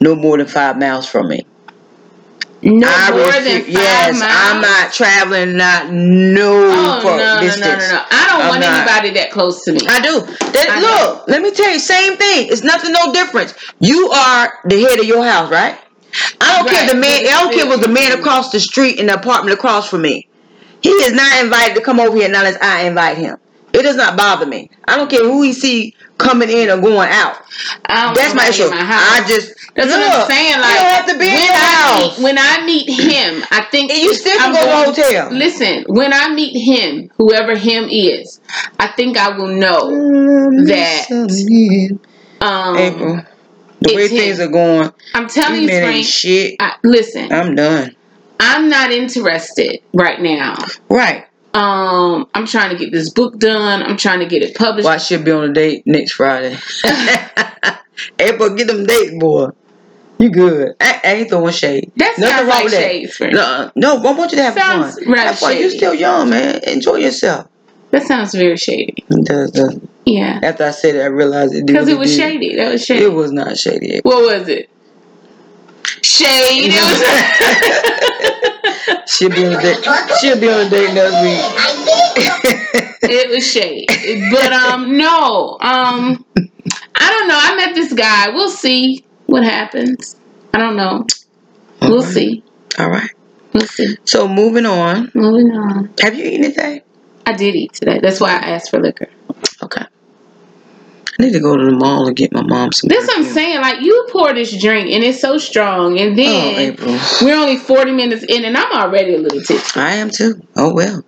no more than five miles from me. No I more refu- than five yes, miles. I'm not traveling. Not no oh, fuck no, distance. No, no, no, no. I don't I'm want not. anybody that close to me. I do. That, I look, know. let me tell you, same thing. It's nothing, no difference. You are the head of your house, right? I don't right. care the man. I don't care was the man across the street in the apartment across from me. He is not invited to come over here unless I invite him. It does not bother me. I don't care who he see coming in or going out. That's my issue. My I just that's look, what I'm saying. Like you don't have to be in the house. I meet, when I meet him, I think and you still can I'm go to a hotel. Listen, when I meet him, whoever him is, I think I will know mm, that. Um, April, the way things him. are going, I'm telling you, Frank. Shit. I, listen, I'm done. I'm not interested right now. Right. Um, I'm trying to get this book done. I'm trying to get it published. Well, I should be on a date next Friday. April, get them dates, boy. You good. I, I ain't throwing shade. That's not like shade. That. No, no, I want you to have sounds fun. That's why you're still young, man. Enjoy yourself. That sounds very shady. It does, doesn't it? Yeah. After I said it, I realized it did. Because it was shady. That was shady. It was not shady. April. What was it? Shade. She'll be on a date. She'll be on a date next week. It was shade, but um, no, um, I don't know. I met this guy. We'll see what happens. I don't know. All we'll right. see. All right. We'll see. So moving on. Moving on. Have you eaten today? I did eat today. That's why I asked for liquor. Okay. I need to go to the mall and get my mom some. That's what I'm saying. Like, you pour this drink, and it's so strong, and then oh, April. we're only forty minutes in, and I'm already a little tipsy. I am, too. Oh, well.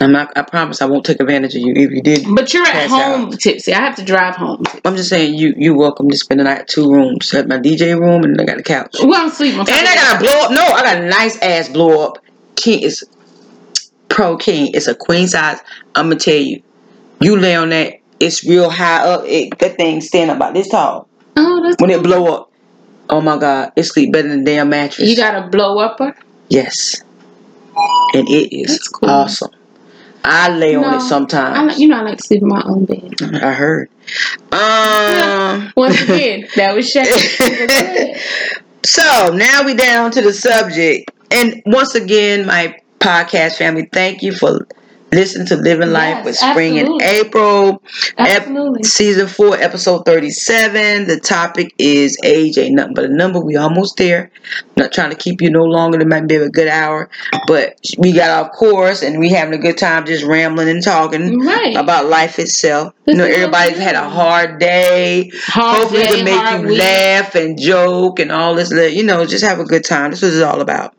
I'm not, I promise I won't take advantage of you if you did. But you're at home out. tipsy. I have to drive home. Tipsy. I'm just saying, you, you're welcome to spend the night at two rooms. I have my D J room and I got a couch. Well, I'm sleeping. And I got a blow up. No, I got a nice ass blow up. King is pro king. It's a queen size. I'm going to tell you. You lay on that. It's real high up. It, that thing stand about this tall. Oh, that's When cool. it blow up. Oh my God. It sleep better than a damn mattress. You got a blow upper? Yes. And it is that's cool. awesome. I lay no, on it sometimes. I, you know, I like to sleep in my own bed. I heard. Um, Once again, that was shady. So, now we down to the subject. And once again, my podcast family, thank you for listening to Living Life yes, with Spring absolutely. and April. Absolutely. Ep- season four, episode thirty-seven. The topic is age ain't nothing but a number. We almost there. I'm not trying to keep you no longer than maybe a good hour. But we got off course and we having a good time just rambling and talking right. about life itself. This you know, everybody's had a hard day. Hard Hopefully day, it can make you week. laugh and joke and all this. You know, just have a good time. This is what it's all about.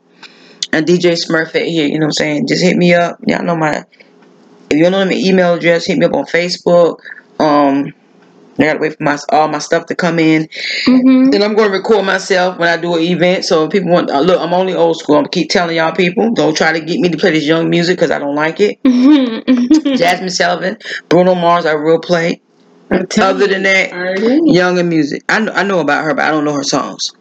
And D J Smurfette here, you know what I'm saying? Just hit me up. Y'all know my, if you don't know my email address, hit me up on Facebook. Um, I gotta wait for my all my stuff to come in. Mm-hmm. Then I'm gonna record myself when I do an event. So if people want, uh, look, I'm only old school. I'm gonna keep telling y'all people, don't try to get me to play this young music because I don't like it. Mm-hmm. Jazmine Sullivan, Bruno Mars, I will play. Other than that, younger music. I know, I know about her, but I don't know her songs.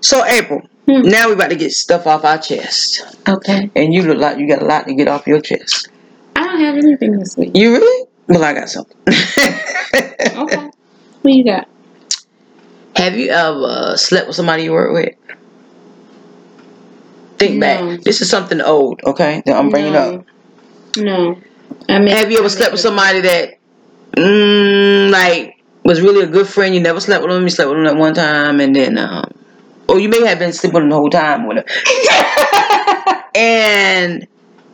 So April. Hmm. Now we're about to get stuff off our chest. Okay. And you look like you got a lot to get off your chest. I don't have anything this week. You really? Well, I got something. Okay. What you got? Have you ever slept with somebody you work with? Think no. back. This is something old, okay, that I'm bringing no. up. No. I mean, have you ever I slept with somebody that, mm, like, was really a good friend? You never slept with them. You slept with them that one time, and then, um, or you may have been sleeping with them the whole time with them. And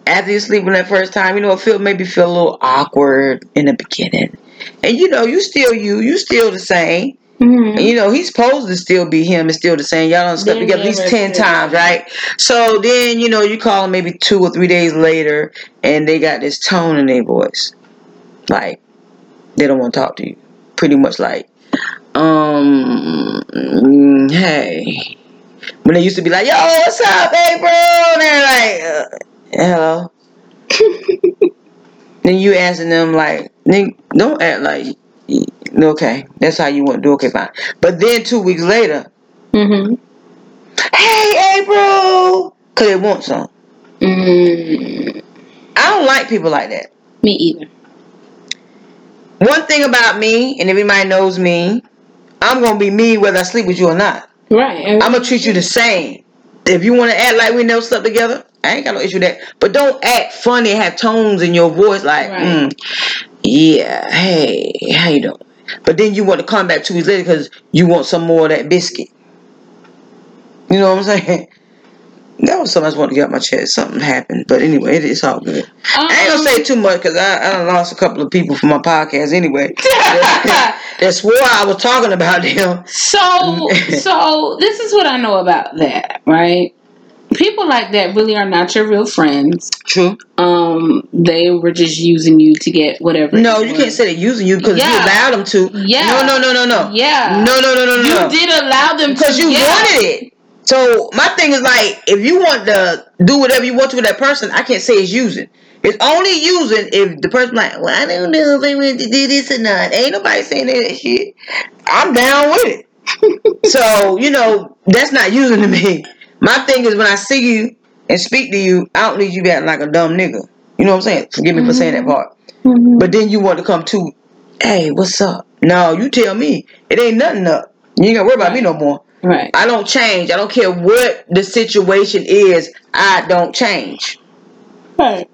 after you sleep with them that first time, you know, it feel maybe feel a little awkward in the beginning. And you know, you still you, you still the same. Mm-hmm. And, you know, he's supposed to still be him and still the same. Y'all done slept together at least ten times, right? So then, you know, you call them maybe two or three days later and they got this tone in their voice. Like, they don't want to talk to you. Pretty much like, Um, hey, when they used to be like, yo, what's up, April? And they're like, uh, hello. Then you asking them, like, don't act like, okay, that's how you want to do, okay, fine. But then two weeks later, mm-hmm. hey, April, because they want some. Mm. I don't like people like that. Me either. One thing about me, and everybody knows me, I'm going to be me whether I sleep with you or not. Right. And I'm going to treat you the same. If you want to act like we never slept together, I ain't got no issue with that. But don't act funny and have tones in your voice like, right. mm, yeah, hey, how you doing? But then you want to come back two weeks later because you want some more of that biscuit. You know what I'm saying? That was something I just wanted to get out my chest. Something happened. But anyway, it, it's all good. Um, I ain't going to say too much because I, I done lost a couple of people from my podcast anyway. That swore I was talking about them. So, so this is what I know about that, right? People like that really are not your real friends. True. Um, they were just using you to get whatever. No, you was. Can't say they're using you because yeah. you allowed them to. Yeah. No, no, no, no, no. Yeah. No, no, no, no, no. You no. did allow them to. Because you yeah. wanted it. So, my thing is like, if you want to do whatever you want to with that person, I can't say it's using. It's only using if the person like, well, I don't know if they want to do this or not. Ain't nobody saying that shit. I'm down with it. So, you know, that's not using to me. My thing is when I see you and speak to you, I don't need you acting like a dumb nigga. You know what I'm saying? Forgive me mm-hmm. for saying that part. Mm-hmm. But then you want to come to, hey, what's up? No, you tell me. It ain't nothing up. You ain't got to worry about me no more. Right. I don't change. I don't care what the situation is. I don't change. Right.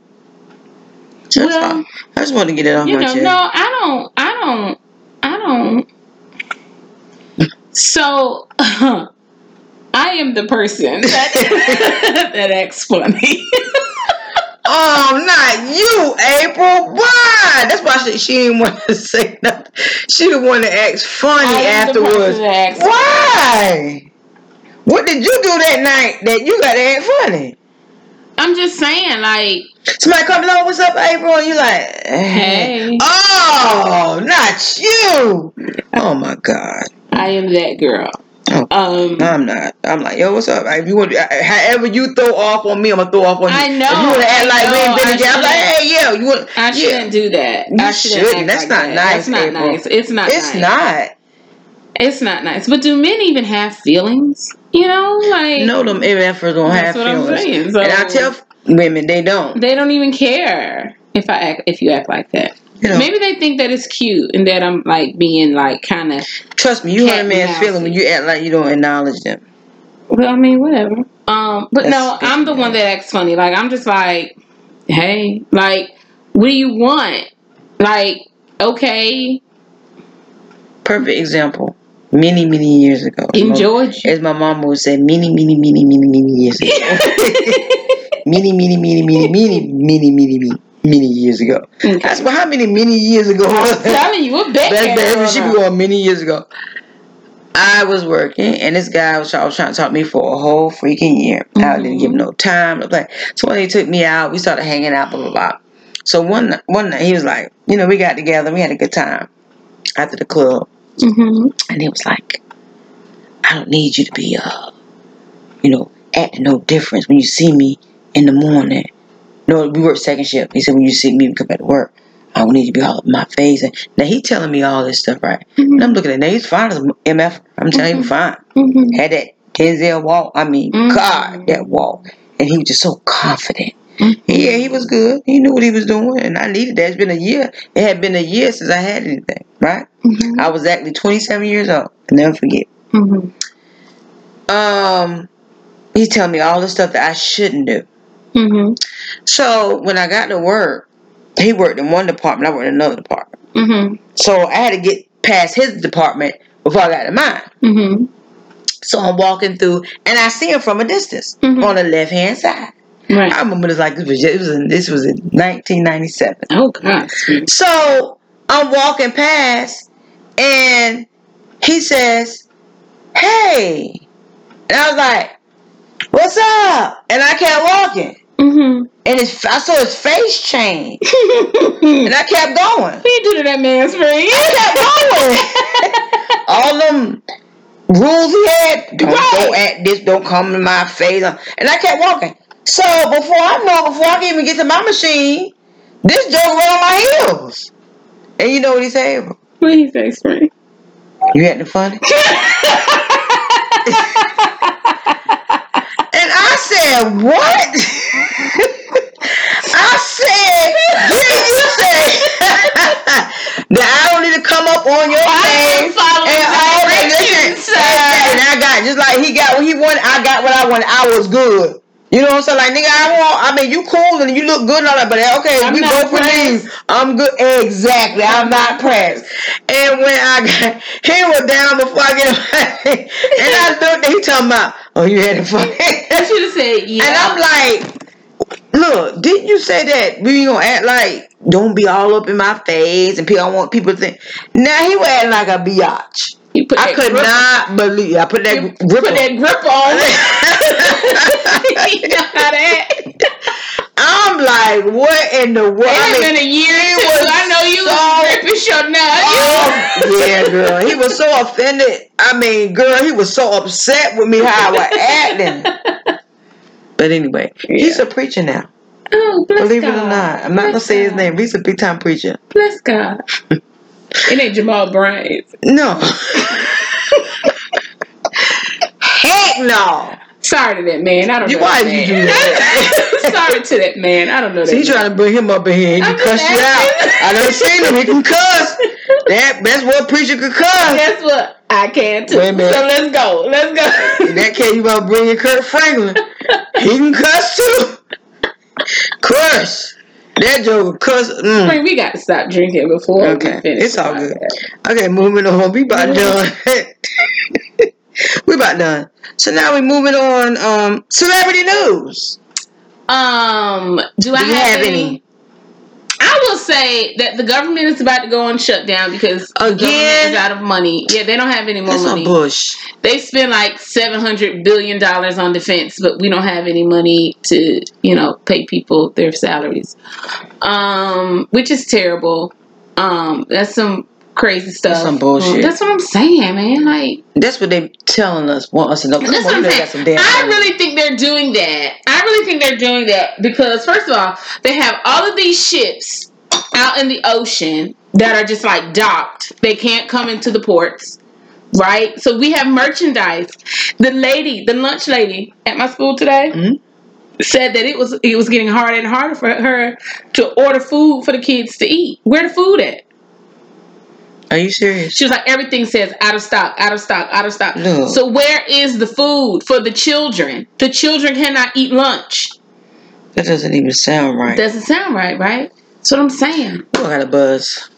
Just, well, I just want to get it off you my know, chest. No, I don't. I don't. I don't. So, uh, I am the person that, that acts funny. Oh, not you, April. Why? That's why she, she didn't want to say nothing. She didn't want to act funny afterwards. Why? What did you do that night that you got to act funny? I'm just saying, like, somebody coming on, what's up, April? And you like, hey. Oh, not you. Oh my God. I am that girl. Oh, um, I'm not. I'm like, yo, what's up? If you want, however you throw off on me, I'm gonna throw off on you. I know. If you want to act like we ain't been together, I'm like, hey, yeah, you want? I shouldn't yeah. do that. You I shouldn't. shouldn't. That's like not that. nice. That's not April. nice. It's not. It's nice. not. It's not nice. But do men even have feelings? You know, like no, them MFers don't have feelings. That's what I'm saying. So, and I tell women they don't. They don't even care if I act, if you act like that. You know, maybe they think that it's cute and that I'm like being like kind of. Trust me, you hurt a man's feeling when you act like you don't acknowledge them. Well, I mean, whatever. Um, but that's, no, I'm the one that acts funny. Like I'm just like, hey, like, what do you want? Like, okay. Perfect example. Many, many years ago. In my, Georgia. As my mom would say, many, many, many, many, many years ago. many, many, many, many, many, many, many, many. Many years ago. Okay. That's well, how many many years ago? I'm telling you, we're back. That's she be going many years ago. I was working, and this guy was, was trying to talk to me for a whole freaking year. Mm-hmm. I didn't give him no time. Like, so when he took me out, we started hanging out, blah blah blah. So one one night he was like, you know, we got together, we had a good time after the club, mm-hmm. and he was like, I don't need you to be, uh, you know, acting no difference when you see me in the morning. No, we work second shift. He said, when you see me come back to work, I don't need you to be all up in my face. And now he telling me all this stuff, right? Mm-hmm. And I'm looking at him. He's fine as M F. I'm telling mm-hmm. him, fine. Mm-hmm. Had that Denzel walk. I mean, mm-hmm. God, that walk. And he was just so confident. Mm-hmm. Yeah, he was good. He knew what he was doing. And I needed that. It's been a year. It had been a year since I had anything, right? Mm-hmm. I was actually twenty-seven years old. I'll never forget. Mm-hmm. Um, he's telling me all the stuff that I shouldn't do. Mm-hmm. So when I got to work, he worked in one department, I worked in another department. Mm-hmm. So I had to get past his department before I got to mine. Mm-hmm. So I'm walking through, and I see him from a distance mm-hmm. on the left hand side. Right. I remember this like this was it was in, this was in nineteen ninety-seven. Oh God! So I'm walking past, and he says, "Hey," and I was like, "What's up?" And I kept walking. Mm-hmm. And his, I saw his face change, and I kept going. What you do to that man's face? I kept going. All them rules he had. Don't right. go at this. Don't come to my face. And I kept walking. So before I know, before I can even get to my machine, this joke ran on my heels. And you know what he said? What he said, Spring? You had the funny. And I said, what? I said, did you say that I don't need to come up on your face? And all that and I got just like he got what he wanted, I got what I wanted. I was good. You know what I'm saying? Like, nigga, I want, I mean, you cool and you look good and all that, but okay, I'm we both for these. I'm good. Exactly. I'm not pressed. And when I got, he was down before I get away. And I looked at him, he talking about, oh, you had it funny. I should have said, yeah. And I'm like, look, didn't you say that we gonna act like, don't be all up in my face and people, I want people to think. Now, he was acting like a biatch. I could grip. not believe I put that you grip put on. that grip on. You know how that. I'm like, what in the world? It's been a year since I know you so was gripping your nuts. Oh, yeah, girl. He was so offended. I mean, girl, he was so upset with me how I was acting. But anyway, yeah. He's a preacher now. Oh, bless Believe God. It or not, I'm bless not gonna God. Say his name. He's a big time preacher. Bless God. It ain't Jamal Bryant. No. Heck no. Sorry to that man. I don't know. Why did you do that? Sorry to that man. I don't know that. So you trying to bring him up in here and he can cuss you out. I done seen him. He can cuss. That that's what preacher could cuss. Guess what? I can too. Wait a minute. So let's go. Let's go. In that case, you about to bring in Kirk Franklin. He can cuss too. Curse. That joke, cuz mm. like we got to stop drinking before okay. we finish. It's all good. That. Okay, moving on. We about done. we about done. So now we moving on. Um, celebrity news. Um, do, do I have, have any? any? I I will say that the government is about to go on shutdown because again, the government is out of money. Yeah, they don't have any more that's money. Bush. They spend like seven hundred billion dollars on defense, but we don't have any money to, you know, pay people their salaries, um, which is terrible. Um, that's some crazy stuff. That's some bullshit. That's what I'm saying, man. Like that's what they telling us. Want us to know? Come that's on, what I'm saying. Damn I money. Really think they're doing that. I really think they're doing that because first of all, they have all of these ships out in the ocean that are just like docked. They can't come into the ports, right? So we have merchandise. The lady, the lunch lady at my school today, mm-hmm. said that it was it was getting harder and harder for her to order food for the kids to eat. Where the food at? Are you serious? She was like, everything says out of stock, out of stock, out of stock. No. So where is the food for the children? The children cannot eat lunch. That doesn't even sound right. Doesn't sound right, right? That's what I'm saying. You got a buzz.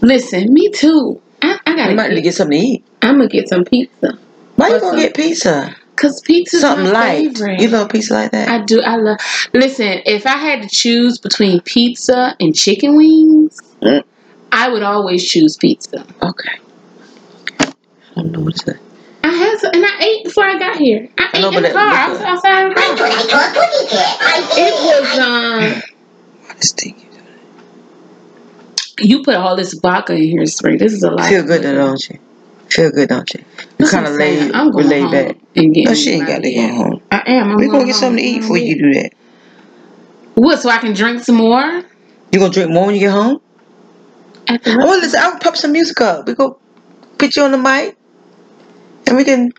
Listen, me too. I, I gotta. You might need to get something to eat. I'm gonna get some pizza. Why you gonna get pizza? Cause pizza's something my light. Favorite. You love pizza like that? I do. I love. Listen, if I had to choose between pizza and chicken wings. Mm. I would always choose pizza. Okay. I don't know what to say. I had some, and I ate before I got here. I, I ate know, in the car. I was outside. Of the car. It was, um... I just think you did it. You put all this vodka in here, Spring. This is a lot. Feel good, though, don't you? Feel good, don't you? You kind of laid back. And no, she ain't got to go home. I am. I'm We're going to get something to eat before you do that. What, so I can drink some more? You going to drink more when you get home? I want to. Listen, I'll pop some music up. We go put you on the mic, and we can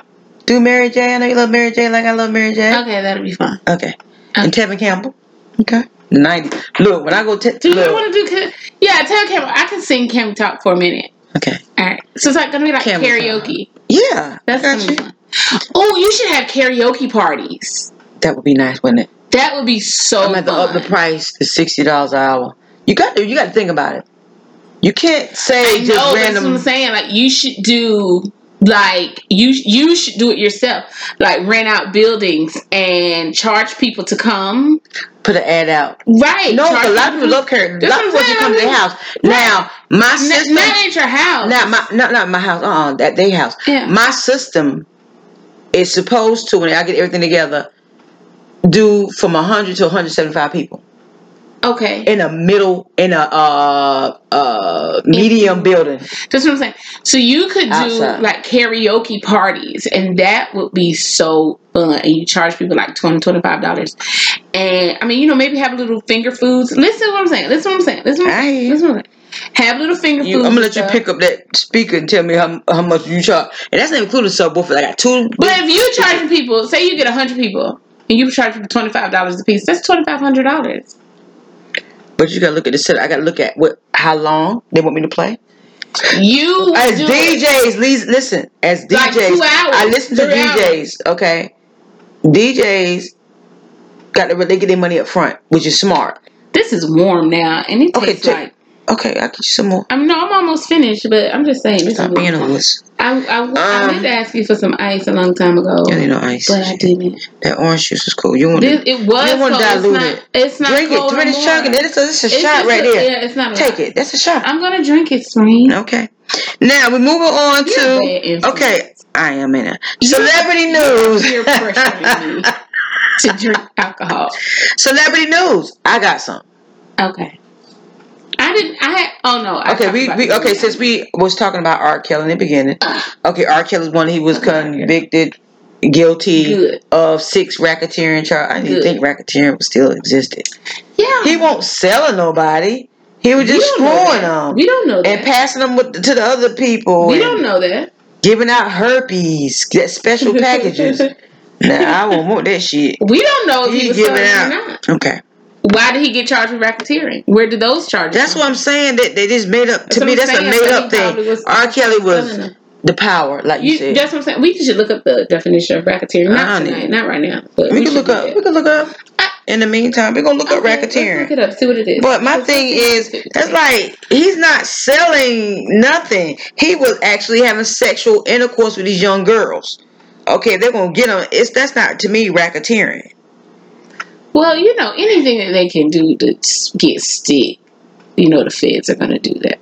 do Mary J. I know you love Mary J. Like I love Mary J. Okay, that'll be fun. Okay, okay. And Tevin Campbell. Okay, the nineties. Look, when I go, te- do look. You want to do? Yeah, Tevin Campbell. I can sing Cam Talk for a minute. Okay. All right. So it's like gonna be like Campbell karaoke. Time. Yeah, that's gonna be fun. Oh, you should have karaoke parties. That would be nice, wouldn't it? That would be so. I'm gonna have to up the price to sixty dollars an hour. You got to. You got to think about it. You can't say I just know, random. That's what I'm saying. Like you should do, like you you should do it yourself. Like rent out buildings and charge people to come. Put an ad out, right? No, a lot of people love karaoke. A lot of people just come to their house. Right. Now my system. N- that ain't your house. Not my not not my house. Uh uh-uh, uh that they house. Yeah. My system is supposed to when I get everything together, do from one hundred to one hundred seventy-five people. Okay. In a middle, in a uh, uh, medium in, building. That's what I'm saying. So you could do outside. Like karaoke parties, and that would be so fun. And you charge people like twenty dollars, twenty-five dollars. And I mean, you know, maybe have little finger foods. Listen to what I'm saying. Listen to what I'm saying. Listen to what I'm saying. Listen to what I'm saying. Have little finger you, foods. I'm going to let you pick up that speaker and tell me how, how much you charge. And that's not including subwoofer. I got two. But if you charge people, say you get one hundred people, and you charge people twenty-five dollars a piece, that's twenty-five hundred dollars. But you gotta look at the set. I gotta look at what, how long they want me to play. You as do D Js, it. Listen as D Js. Like two hours, I listen to D Js. Hours. Okay, D Js got to they get their money up front, which is smart. This is warm now, and it okay, tastes t- like. Okay, I'll get you some more. I'm no, I'm almost finished, but I'm just saying. This Stop is being a wuss. I I, um, I meant to ask you for some ice a long time ago. I didn't know ice, but I didn't. That orange juice was cool. You want this, to, it was. You want so to dilute it's not, it? It's not. Drink cold it. Drink this chunk, and then it's a, it's a it's shot right a, there. Yeah, it's not. A Take lot. It. That's a shot. I'm gonna drink it, Serene. Okay. Now we're moving on You're to. Okay, I am in it. Celebrity news. You're pressuring me to drink alcohol. Celebrity news. I got some. Okay. I didn't. I had. Oh no. I okay. We, we okay. Since we was talking about R. Kelly in the beginning. Okay. R. Kelly's one. He was convicted, guilty Good. Of six racketeering charges. I didn't Good. Think racketeering still existed. Yeah. He won't sell to nobody. He was just destroying them. We don't know that. And passing them with, to the other people. We don't know that. Giving out herpes, get special packages. Nah, I won't want that shit. We don't know if he, he was giving out. Or not. Okay. Why did he get charged with racketeering? Where did those charges That's come? What I'm saying. That they, they just made up. To that's me, that's saying, a made up thing. Was, R. Kelly was the power, like you, you said. That's what I'm saying. We should look up the definition of racketeering. Not tonight. Need. Not right now. But we, we can look up. That. We can look up. I, In the meantime, we're going to look okay, up racketeering. Let's look it up. See what it is. But my let's thing is, that's like, he's not selling nothing. He was actually having sexual intercourse with these young girls. Okay, they're going to get them. It's, that's not, to me, racketeering. Well, you know, anything that they can do to get stick you know the feds are gonna do that.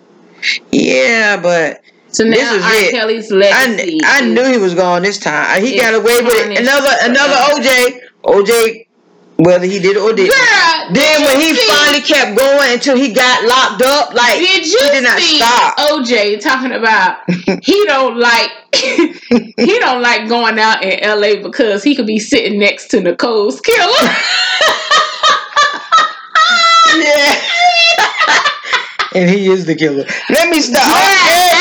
Yeah, but so now R. Kelly's legacy. I, I knew he was gone this time. He got away with it. Another another O J. O J, whether he did or didn't. Girl, then did when he see, finally kept going until he got locked up, like did you he did not see stop. O J talking about he don't like he don't like going out in L A because he could be sitting next to Nicole's killer. Yeah. And he is the killer. Let me stop. Yeah,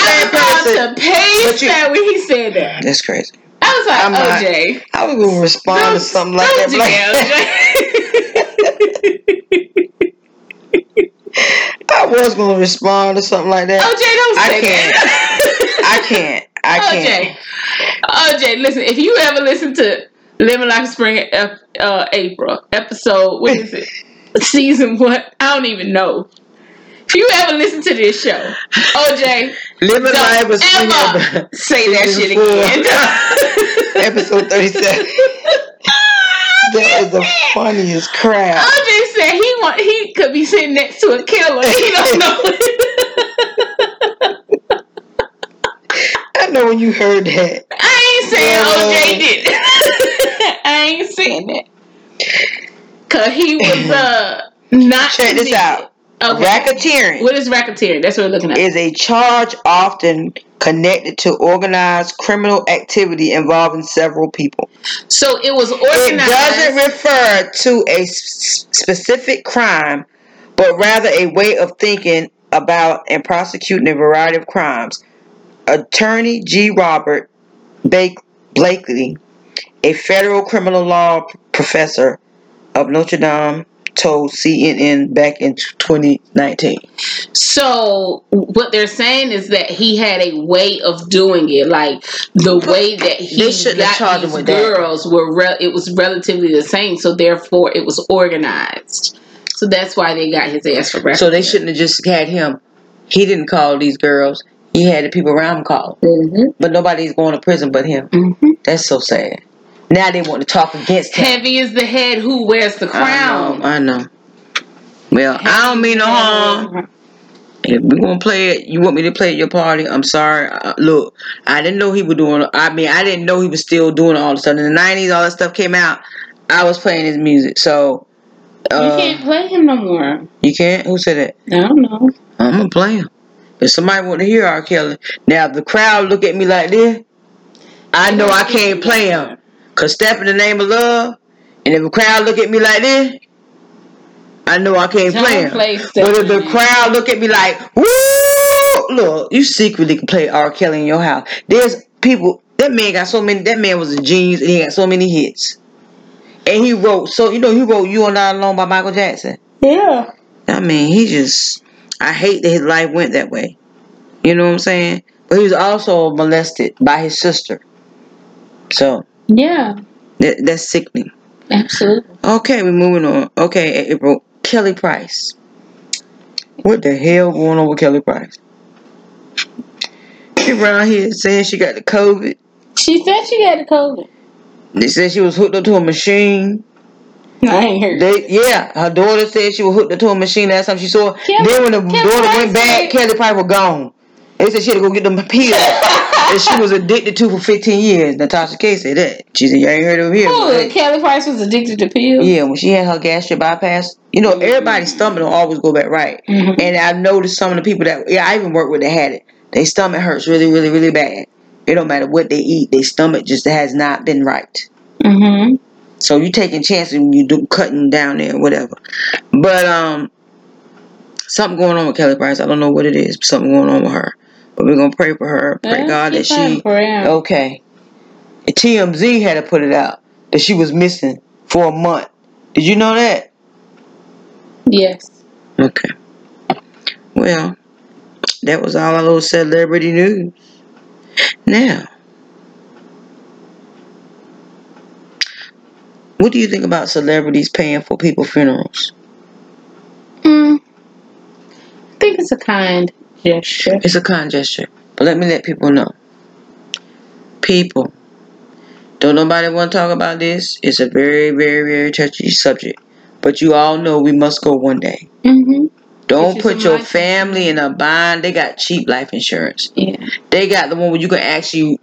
that's about the pace that when he said that. That's crazy. I was like, I'm O J. Not, I was going to respond don't, to something like that. Like, O J. I was going to respond to something like that. O J, don't say I can't. That. I can't. I can't. O J. O J, listen, if you ever listen to Living Like Spring uh, April episode, what is it? Season what? I don't even know. If you ever listen to this show, O J, Living Life was ever say that shit again. Episode thirty-seven. That was the funniest crap. O J said he want he could be sitting next to a killer. He don't know. I know when you heard that. I ain't saying yeah. O J did it. I ain't saying that. Cause he was uh not check this out. Okay. Racketeering. What is racketeering? That's what we're looking at. Is a charge often connected to organized criminal activity involving several people. So it was organized. It doesn't refer to a s- specific crime, but rather a way of thinking about and prosecuting a variety of crimes. Attorney G. Robert Blakely, a federal criminal law professor of Notre Dame, told C N N back in twenty nineteen. So what they're saying is that he had a way of doing it, like the way that he got these with girls that. were re- it was relatively the same, so therefore it was organized. So that's why they got his ass for breakfast. So they shouldn't have just had him. He didn't call these girls. He had the people around him call. Mm-hmm. But nobody's going to prison but him. Mm-hmm. That's so sad. Now they want to talk against him. Heavy is the head who wears the crown. I know. I know. Well, Heavy I don't mean no harm. If we're going to play it, you want me to play at your party? I'm sorry. Uh, look, I didn't know he was doing I mean, I didn't know he was still doing all this stuff. In the nineties, all that stuff came out. I was playing his music, so. Uh, you can't play him no more. You can't? Who said that? I don't know. I'm going to play him. If somebody want to hear R. Kelly. Now, if the crowd look at me like this, I know I can't play him. Cause Step in the Name of Love, and if a crowd look at me like this, I know I can't Don't play him. Play but if the crowd look at me like, woo, look, you secretly can play R. Kelly in your house. There's people, that man got so many, that man was a genius and he got so many hits. And he wrote, so you know, he wrote You Are Not Alone by Michael Jackson. Yeah. I mean, he just, I hate that his life went that way. You know what I'm saying? But he was also molested by his sister. So. Yeah. That, that's sickening. Absolutely. Okay, we're moving on. Okay, April. Kelly Price. What the hell going on with Kelly Price? She around here saying she got the COVID. She said she got the COVID. They said she was hooked up to a machine. No, I ain't heard they, yeah, her daughter said she was hooked up to a machine last time she saw her. Kelly, then when the Kelly daughter Price went back, said- Kelly Price was gone. They said she had to go get them pills that she was addicted to for fifteen years. Natasha K said that. She said, y'all ain't heard of it. Oh, Kelly Price was addicted to pills? Yeah, when she had her gastric bypass. You know, mm-hmm. everybody's stomach don't always go back right. Mm-hmm. And I noticed some of the people that, yeah, I even worked with that had it. Their stomach hurts really, really, really bad. It don't matter what they eat. Their stomach just has not been right. Mm-hmm. So you taking chances when you do cutting down there, whatever. But, um, something going on with Kelly Price. I don't know what it is. But something going on with her. But we're going to pray for her. Pray uh, God that she... Okay. And T M Z had to put it out. That she was missing for a month. Did you know that? Yes. Okay. Well, that was all our little celebrity news. Now, what do you think about celebrities paying for people's funerals? Hmm. I think it's a kind... gesture. It's a kind gesture. But let me let people know. People, don't nobody want to talk about this. It's a very, very, very touchy subject. But you all know we must go one day. Mm-hmm. Don't put your family in a bind. They got cheap life insurance. Yeah. They got the one where you can actually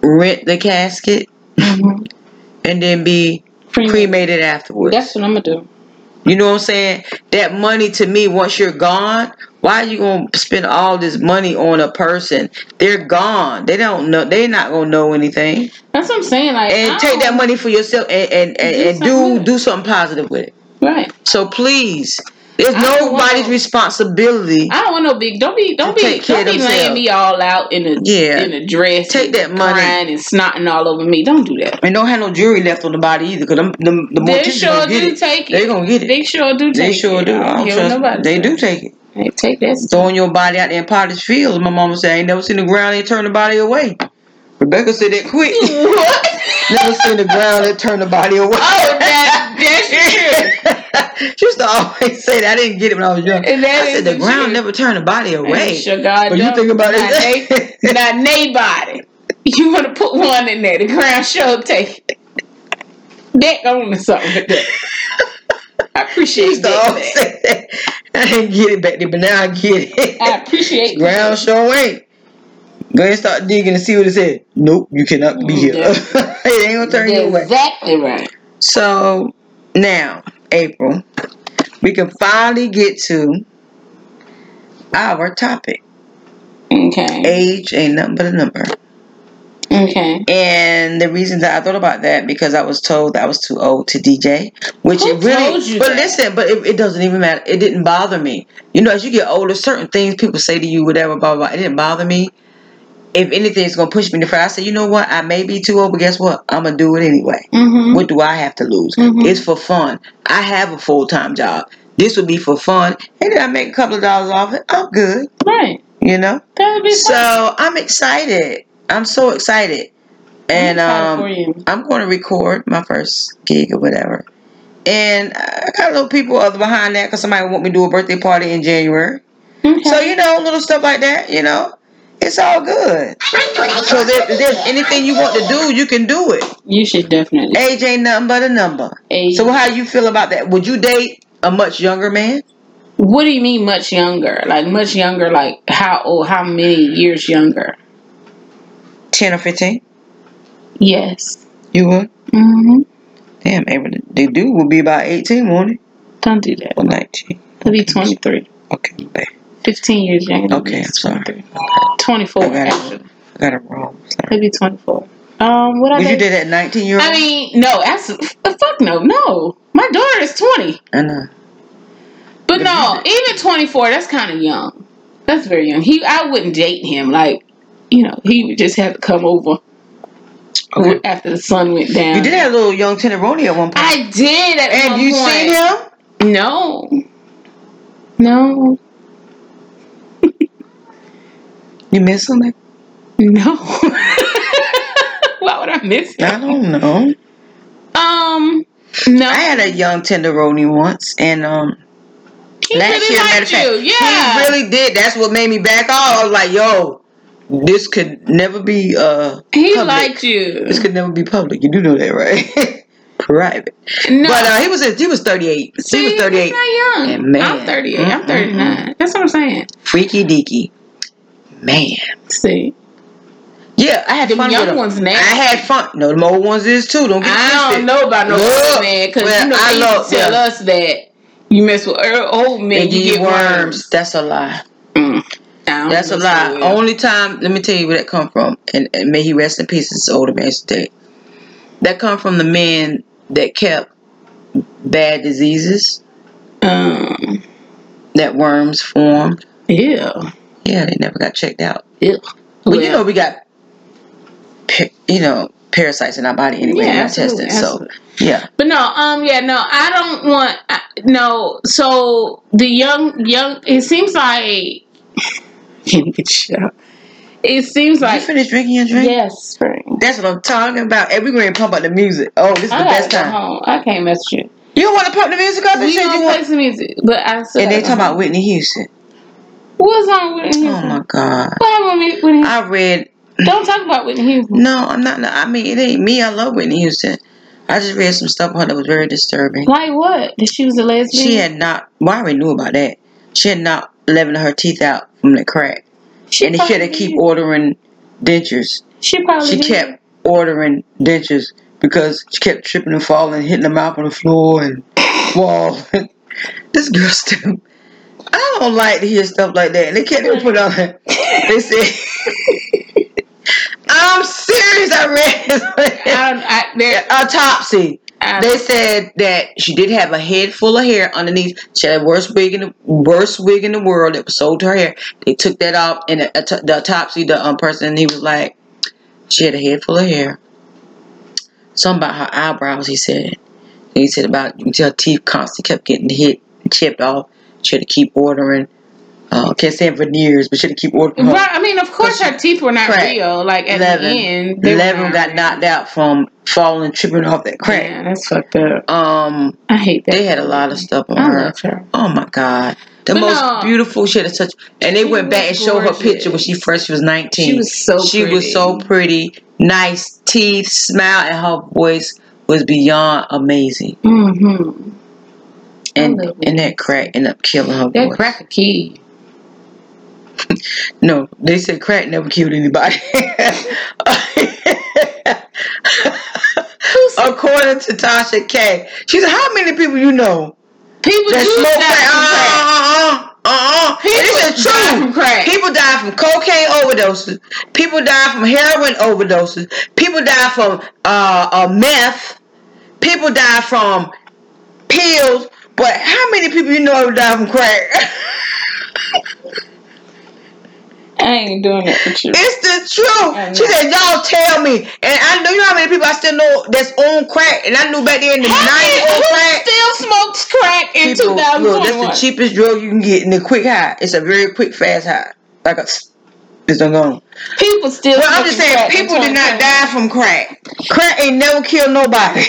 rent the casket mm-hmm. and then be cremated. cremated afterwards. That's what I'm going to do. You know what I'm saying? That money, to me, once you're gone, why are you going to spend all this money on a person? They're gone. They don't know. They're not going to know anything. That's what I'm saying. Like, and I take that money for yourself and, and, and, and do, do, do something positive with it. Right. So please, it's nobody's no, responsibility. I don't want no big. Don't be. Don't be. Don't be laying me all out in a yeah. in a dress. Take that money and snotting all over me. Don't do that. And don't have no jewelry left on the body either. Because them, them, the they sure do it. take it. They gonna get it. They sure do. Take they sure it. do. I don't trust nobody. They do take it. They take that. Stuff. Throwing your body out there in potter's fields. My mama said, I ain't never seen the ground and turn the body away. Rebecca said that quick. What? Never seen the ground and turn the body away. Oh, that that's true. She used to always say that. I didn't get it when I was young. And that I said the ground shit. never turned a body away. Sure God but you think about not it, they, not nobody. You want to put one in there? The ground sure take it. That on or something like that. I appreciate that. that. I didn't get it back then, but now I get it. I appreciate ground that. Ground sure ain't. Go ahead and start digging and see what it said. Nope, you cannot be here. It ain't gonna turn you away. Exactly right. So now. April, we can finally get to our topic. Okay. Age ain't nothing but a number. Okay. And the reason that I thought about that because I was told that I was too old to D J, which Who it really. Told you but that? Listen, but it, it doesn't even matter. It didn't bother me. You know, as you get older, certain things people say to you, whatever, blah blah. blah. It didn't bother me. If anything, it's gonna push me in the front. I said, you know what? I may be too old, but guess what? I'm gonna do it anyway. Mm-hmm. What do I have to lose? Mm-hmm. It's for fun. I have a full time job. This would be for fun, and then I make a couple of dollars off it. I'm good, right? You know. That'd be so fun. I'm excited. I'm so excited, and I'm, um, I'm going to record my first gig or whatever. And I got a little people other behind that because somebody want me to do a birthday party in January. Okay. So you know, little stuff like that. You know. It's all good. So there, if there's anything you want to do, you can do it. You should definitely. Age ain't nothing but a number. Age. So how do you feel about that? Would you date a much younger man? What do you mean much younger? Like much younger, like how old, how many years younger? ten or fifteen? Yes. You would? Mm-hmm. Damn, April, the dude will be about eighteen, won't he? Don't do that. Or nineteen. He'll be twenty-three. Okay, babe. Fifteen years younger. Okay, I'm sorry. Twenty-four. I got it, actually. I got it wrong. Sorry. Maybe twenty-four. Um, what I did you do that nineteen-year-old? I mean, no, absolutely. Fuck no, no. My daughter is twenty. I know. But the no, music. Even twenty-four, that's kind of young. That's very young. He, I wouldn't date him. Like, you know, he would just have to come over. Okay. After the sun went down. You did have a little young Tenderoni at one point. I did. At and one you point. Seen him? No. No. You miss him? Like? No. Why would I miss him? I don't know. Um, no. I had a young tenderoni once, and um, he last really year, matter of fact, yeah. he really did. That's what made me back off. I was like, yo, this could never be uh. He public. Liked you. This could never be public. You do know that, right? Private. No. But uh, he was he was thirty-eight. See, he was thirty-eight. He's not young. And man, I'm thirty-eight. Mm-hmm. I'm thirty-nine. That's what I'm saying. Freaky deaky. Man, see, yeah, I had the fun young with them. Ones. Now I had fun. No, the old ones is too. Don't get I twisted. Don't know about no look, old man because well, you know I they love, tell yeah. us that you mess with old men, you, you get worms. worms. That's a lie. Mm. That's a lie. So well. Only time. Let me tell you where that come from, and, and may he rest in peace. This older man's today. That come from the men that kept bad diseases. Um, that worms formed. Yeah. Yeah, they never got checked out. Yeah. Well, well, you know, we got, you know, parasites in our body anyway. Yeah, absolutely, tested, absolutely. So, yeah. But no, um, yeah, no, I don't want, I, no, so the young, young, it seems like, it seems like. You finished drinking your drink? Yes, spring. That's what I'm talking about. And we're going to pump up the music. Oh, this is I the best time. Home. I can't mess with you. You don't want to pump the music up? We don't play some music, but I said. And they talking about Whitney Houston. What's on Whitney Houston? Oh my God! What happened with Whitney Houston? I read. Don't talk about Whitney Houston. No, I'm not. No, I mean, it ain't me. I love Whitney Houston. I just read some stuff on her that was very disturbing. Like what? That she was a lesbian. She had not. Well, I already knew about that. she had knocked eleven of her teeth out from the crack. She and if she had to keep ordering dentures. She probably She did. kept ordering dentures because she kept tripping and falling, hitting them out on the floor and wall. This girl's still... I don't like to hear stuff like that. They can't even put on her. They said... I'm serious, I read this. I, I, Autopsy. I, they said that she did have a head full of hair underneath. She had the worst wig in the worst wig in the world that was sold to her hair. They took that off, and the, the autopsy, the um, person, he was like, she had a head full of hair. Something about her eyebrows, he said. He said about her teeth constantly kept getting hit and chipped off. She had to keep ordering. Uh, can't say veneers, but she had to keep ordering. Right, I mean, of course her teeth were not crack. real. Like, at eleven, the end, they eleven got real. knocked out from falling, tripping off that crack. Yeah, that's fucked up. Um, I hate that. They had a lot of stuff on her. her. Oh, my God. The but most no, beautiful shit to touch. And they went back and showed her picture when she first she was nineteen. She was so she pretty. She was so pretty. Nice teeth, smile, and her voice was beyond amazing. Mm-hmm. And, and that crack ended up killing her That voice. crack a kid. No, they said crack never killed anybody. According to Tasha K, she said, "How many people you know? People do die from crack. Uh uh uh. It's true. People die from cocaine overdoses. People die from heroin overdoses. People die from uh, uh meth. People die from pills. But how many people you know die from crack?" I ain't doing that with you. It's the truth. She said, y'all tell me. And I know, you know how many people I still know that's on crack. And I knew back then in the how nineties on crack. still smoked crack in people, two thousand twenty-one. Look, that's the cheapest drug you can get in the quick high. It's a very quick, fast high. Like a... It's done gone. People still... Well, I'm just saying, people did not die from crack. Crack ain't never killed nobody.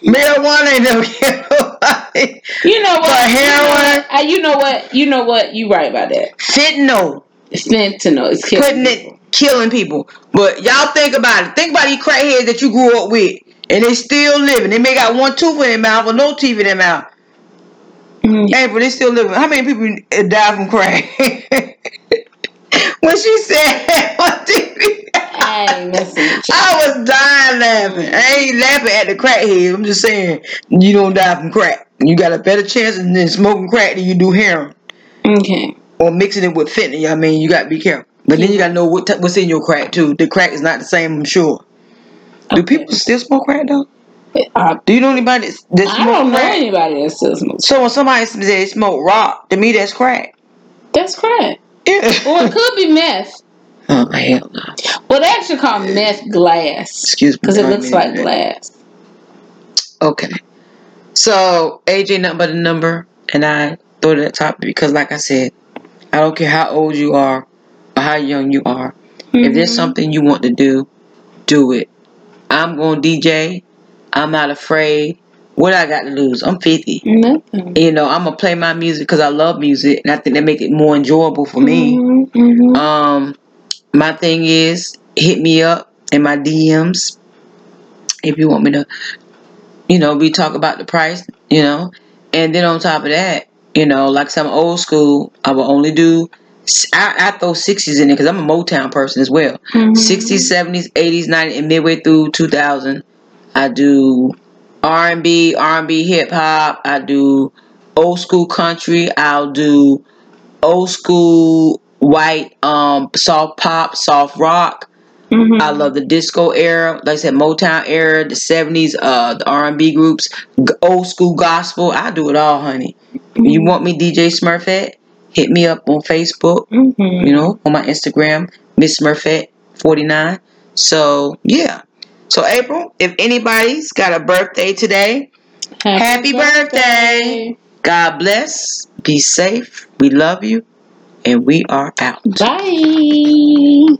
Marijuana ain't never killed nobody. You know what? But heroin... I, you know what? You know what? You right about that. Fentanyl. Fentanyl is killing Putting people. It, killing people. But y'all think about it. Think about these crackheads that you grew up with. And they still living. They may got one tooth in their mouth or no teeth in their mouth. Mm. Hey, but they still living. How many people die from crack? When she said on T V, I, I was dying laughing. I ain't laughing at the crackhead. I'm just saying, you don't die from crack. You got a better chance in smoking crack than you do heroin. Okay. Or mixing it with fentanyl. I mean, you got to be careful. But yeah. then you got to know what t- what's in your crack, too. The crack is not the same, I'm sure. Okay. Do people still smoke crack, though? Uh, do you know anybody that smokes crack? I don't know crack? anybody that still smokes So when somebody says they smoke rock, to me, that's crack. That's crack. Well, it could be meth. Oh, hell no. Well, they actually call meth glass. Excuse me. Because it looks like that. glass. Okay. So, A J, nothing but a number. And I throw that topic because, like I said, I don't care how old you are or how young you are. Mm-hmm. If there's something you want to do, do it. I'm going to D J. I'm not afraid. What I got to lose? I'm fifty. Nothing. You know, I'm going to play my music because I love music. And I think that make it more enjoyable for me. Mm-hmm, mm-hmm. Um, my thing is, hit me up in my D Ms. If you want me to, you know, we talk about the price, you know. And then on top of that, you know, like some old school, I will only do, I, I throw sixties in there because I'm a Motown person as well. Mm-hmm. sixties, seventies, eighties, nineties, and midway through two thousand, I do... R and B, R and B, hip-hop. I do old school country. I'll do old school white, um, soft pop, soft rock. Mm-hmm. I love the disco era. Like I said, Motown era, the seventies, uh, the R and B groups, g- old school gospel. I do it all, honey. Mm-hmm. You want me, D J Smurfette? Hit me up on Facebook, mm-hmm. you know, on my Instagram, Miss Smurfette forty-nine. So, yeah. So, April, if anybody's got a birthday today, happy, happy birthday. birthday. God bless. Be safe. We love you. And we are out. Bye.